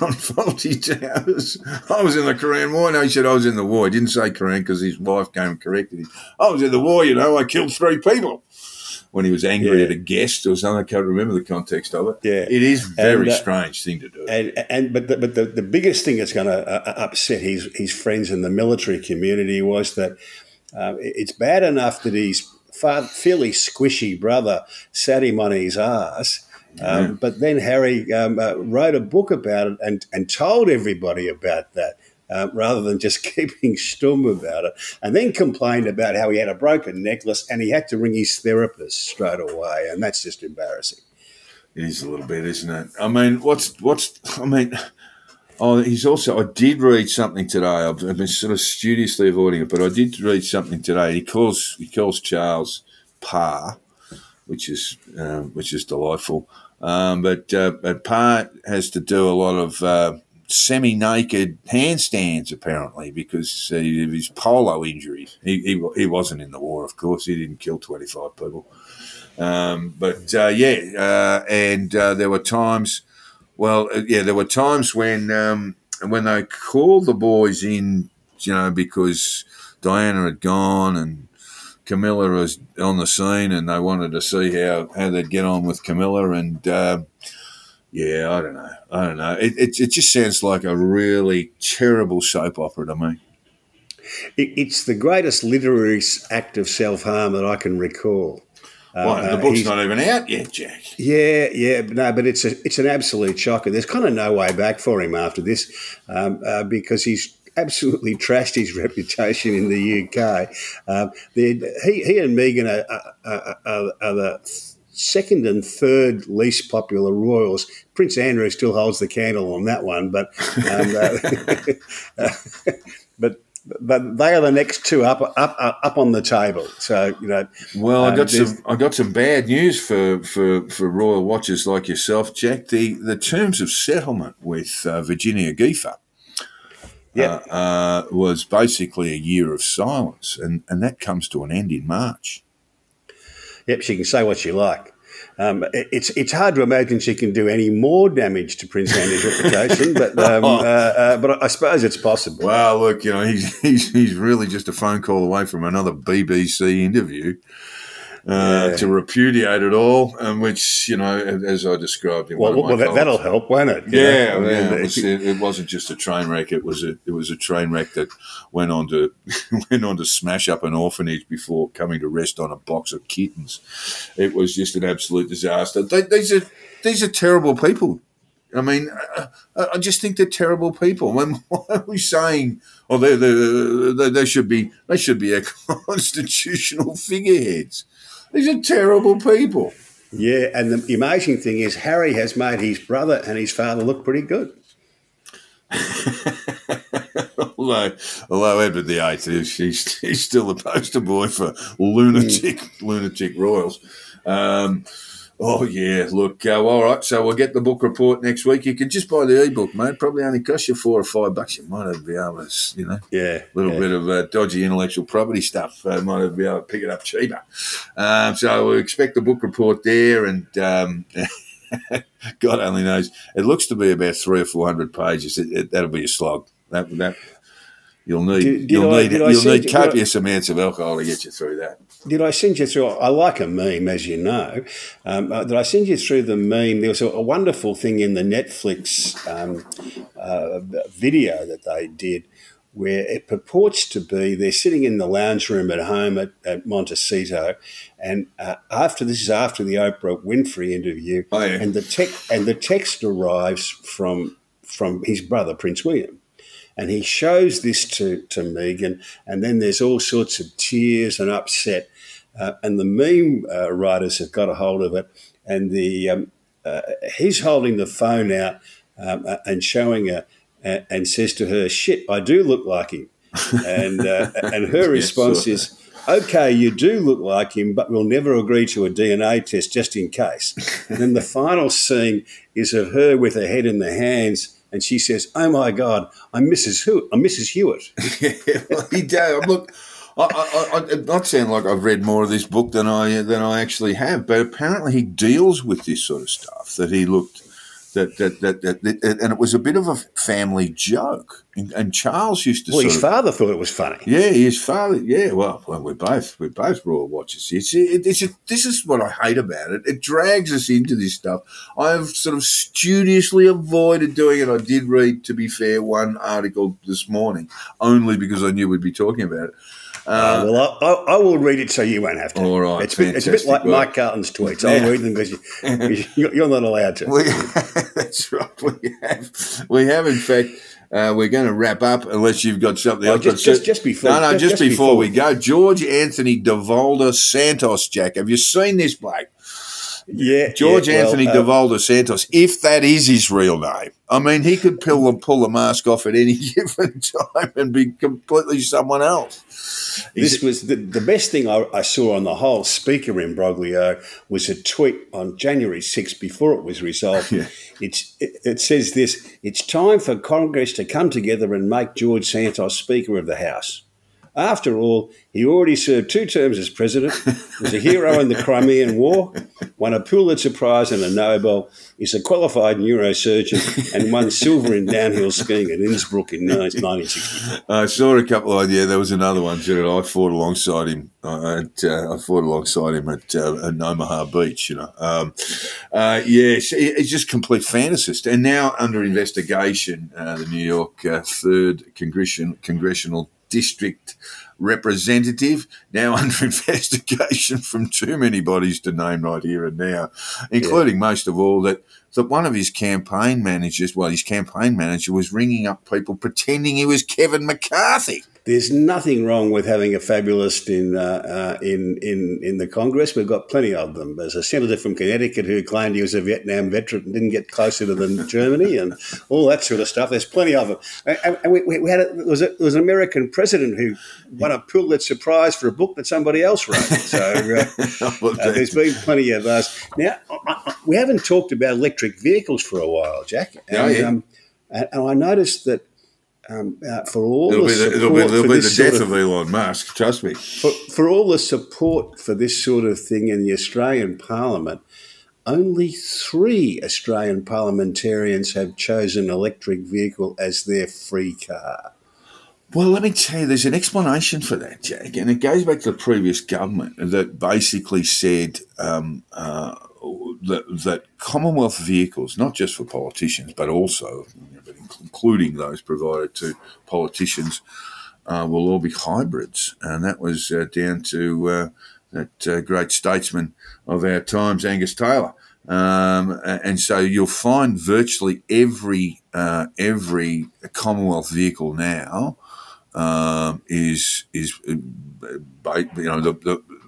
on Faulty Towers. I was in the Korean War. No, he said I was in the war. He didn't say Korean because his wife came and corrected him. I was in the war, you know. I killed 3 people. When he was angry at a guest or something, I can't remember the context of it. Yeah, it is very strange thing to do. But the biggest thing that's going to upset his friends in the military community was that it's bad enough that his fairly squishy brother sat him on his arse, but then Harry wrote a book about it and told everybody about that. Rather than just keeping stum about it, and then complained about how he had a broken necklace and he had to ring his therapist straight away, and that's just embarrassing. It is a little bit, isn't it? I mean, I did read something today. I've been sort of studiously avoiding it, but I did read something today. He calls Charles Pa, which is delightful. But Pa has to do a lot of semi-naked handstands, apparently, because of his polo injuries. He wasn't in the war, of course. He didn't kill 25 people. There were times when they called the boys in, you know, because Diana had gone and Camilla was on the scene, and they wanted to see how they'd get on with Camilla, and Yeah, I don't know. It just sounds like a really terrible soap opera to me. It's the greatest literary act of self-harm that I can recall. The book's not even out yet, Jack. Yeah, no, but it's an absolute shocker. There's kind of no way back for him after this because he's absolutely trashed his reputation in the UK. He and Megan are the second and third least popular royals. Prince Andrew still holds the candle on that one, but they are the next two up on the table. So Well, I got some bad news for royal watchers like yourself, Jack. The terms of settlement with Virginia Gifford was basically a year of silence, and that comes to an end in March. Yep, she can say what she like. It's hard to imagine she can do any more damage to Prince Andrew's reputation, but I suppose it's possible. Well, look, he's really just a phone call away from another BBC interview to repudiate it all, and which as I described in one of my columns, that'll help, won't it? Yeah, it wasn't just a train wreck. It was a train wreck that went on to smash up an orphanage before coming to rest on a box of kittens. It was just an absolute disaster. These are terrible people. I mean, I just think they're terrible people. Why are we saying, they should be our constitutional figureheads? These are terrible people. Yeah, and the amazing thing is Harry has made his brother and his father look pretty good. Although Edward VIII, he's still the poster boy for lunatic royals. Oh, yeah, look, all right, so we'll get the book report next week. You can just buy the e-book, mate. Probably only cost you $4 or $5. You might have been able to, bit of dodgy intellectual property stuff. Might have been able to pick it up cheaper. So we expect the book report there, and God only knows. It looks to be about 300 or 400 pages. That'll be a slog. You'll need copious amounts of alcohol to get you through that. Did I send you through? I like a meme, as you know. Did I send you through the meme? There was a wonderful thing in the Netflix video that they did where it purports to be they're sitting in the lounge room at home at Montecito, and after the Oprah Winfrey interview, and the text arrives from his brother Prince William. And he shows this to Megan, and then there's all sorts of tears and upset. And the meme writers have got a hold of it, and he's holding the phone out and showing her, and says to her, "Shit, I do look like him." And her response is, "Okay, you do look like him, but we'll never agree to a DNA test just in case." And then the final scene is of her with her head in the hands. And she says, "Oh my God, I'm Mrs. Hewitt." Yeah, well, he does. Look, it not sound like I've read more of this book than I actually have, but apparently he deals with this sort of stuff. That he looked that and it was a bit of a family joke. And Charles used to. Well, his father thought it was funny. Yeah, his father. Yeah, well, we're both royal watchers. This is what I hate about it. It drags us into this stuff. I've sort of studiously avoided doing it. I did read, to be fair, one article this morning only because I knew we'd be talking about it. I will read it so you won't have to. All right, it's a bit like Mike Carlton's tweets. Yeah. I'll read them because you're not allowed to. That's right. We have in fact. We're going to wrap up unless you've got something else. Just before we go, George Anthony Devolder Santos, Jack. Have you seen this bloke? Yeah. Devolder Santos, if that is his real name. I mean, he could pull the mask off at any given time and be completely someone else. This was the best thing I saw on the whole speaker imbroglio was a tweet on January 6th before it was resolved. Yeah. It says this: "It's time for Congress to come together and make George Santos Speaker of the House. After all, he already served 2 terms as president, was a hero in the Crimean War, won a Pulitzer Prize and a Nobel, is a qualified neurosurgeon, and won silver in downhill skiing at Innsbruck in 1960. I saw a couple of, there was another one, too. I fought alongside him. I fought alongside him at Omaha Beach, you know. It's just complete fantasist. And now under investigation, the New York 3rd Congressional District Representative, now under investigation from too many bodies to name right here and now, including most of all that one of his campaign managers, his campaign manager was ringing up people pretending he was Kevin McCarthy. There's nothing wrong with having a fabulist in the Congress. We've got plenty of them. There's a senator from Connecticut who claimed he was a Vietnam veteran and didn't get closer to them Germany and all that sort of stuff. There's plenty of them. And we had there was an American president who won a Pulitzer Prize for a book that somebody else wrote. So there's been plenty of us. Now, we haven't talked about electric vehicles for a while, Jack. And, and I noticed that for all it'll the support it'll be the death of Elon Musk, trust me. For all the support for this sort of thing in the Australian Parliament, only 3 Australian parliamentarians have chosen electric vehicle as their free car. Well, let me tell you, there's an explanation for that, Jack, and it goes back to the previous government that basically said that Commonwealth vehicles, not just for politicians, but also, including those provided to politicians, will all be hybrids. And that was down to that great statesman of our times, Angus Taylor. And so you'll find virtually every Commonwealth vehicle now is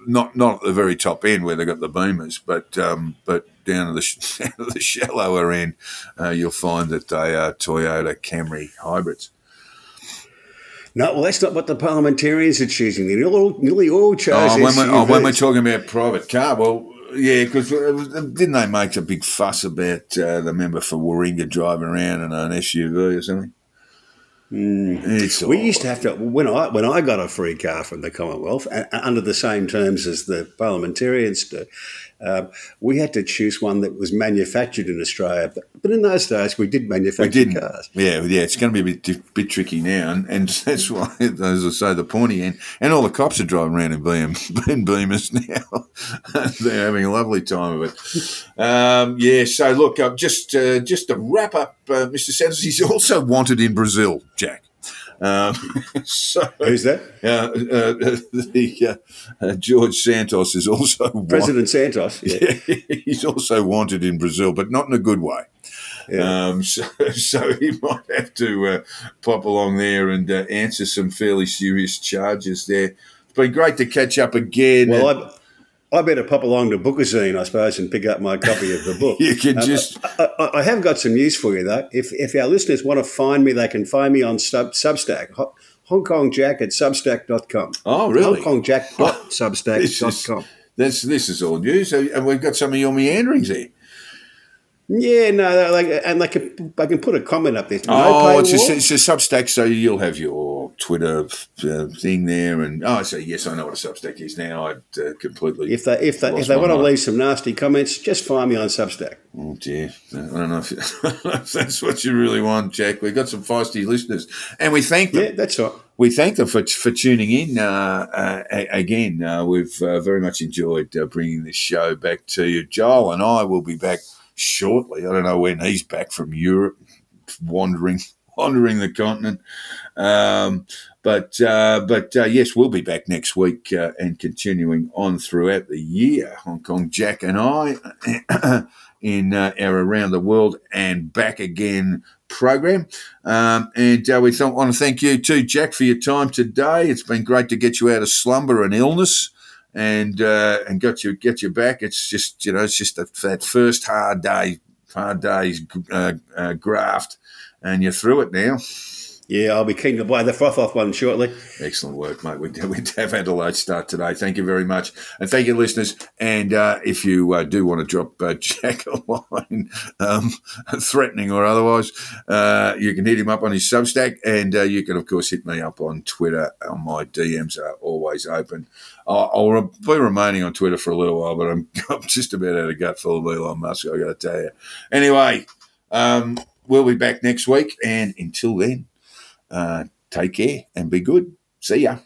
not at the very top end where they got the beamers, but down to the shallower end, you'll find that they are Toyota Camry hybrids. No, well, that's not what the parliamentarians are choosing. They're nearly all choosing. When we're talking about private car, well, yeah, because didn't they make a big fuss about the member for Warringah driving around in an SUV or something? We used to have to when I got a free car from the Commonwealth under the same terms as the parliamentarians do. We had to choose one that was manufactured in Australia, but in those days we did manufacture cars. Yeah, it's going to be a bit tricky now, and that's why, as I say, the pointy end, and all the cops are driving around in beamers now. They're having a lovely time of it. So look, just to wrap up, Mr. Santos, he's also wanted in Brazil, Jack. Who's that? George Santos is also President Santos. He's also wanted in Brazil, but not in a good way. Yeah. So he might have to pop along there and answer some fairly serious charges there. It's been great to catch up again. Well, I better pop along to Bookazine, I suppose, and pick up my copy of the book. You can just... I have got some news for you, though. If our listeners want to find me, they can find me on Substack, Hong Kong Jack at substack.com. Oh, really? Hong Kong Jack.substack.com. This is all news, and we've got some of your meanderings there. Yeah, no, I can put a comment up there. It's a Substack, so you'll have your Twitter thing there, and yes, I know what a Substack is now. I'd completely. If they want to leave some nasty comments, just find me on Substack. Oh dear, I don't know if that's what you really want, Jack. We've got some feisty listeners, and we thank them. Yeah, that's right. We thank them for tuning in again. We've very much enjoyed bringing this show back to you. Joel and I will be back shortly. I don't know when he's back from Europe, wandering the continent. But yes, we'll be back next week and continuing on throughout the year. Hong Kong Jack and I in our Around the World and Back Again program. And we want to thank you too, Jack, for your time today. It's been great to get you out of slumber and illness. And get you back. It's just that first hard day's graft, and you're through it now. Yeah, I'll be keen to buy the froth off one shortly. Excellent work, mate. We have had a late start today. Thank you very much. And thank you, listeners. And if you do want to drop Jack a line, threatening or otherwise, you can hit him up on his Substack. And you can, of course, hit me up on Twitter. My DMs are always open. I'll be remaining on Twitter for a little while, but I'm just about out of gut full of Elon Musk, I've got to tell you. Anyway, we'll be back next week. And until then, take care and be good. See ya.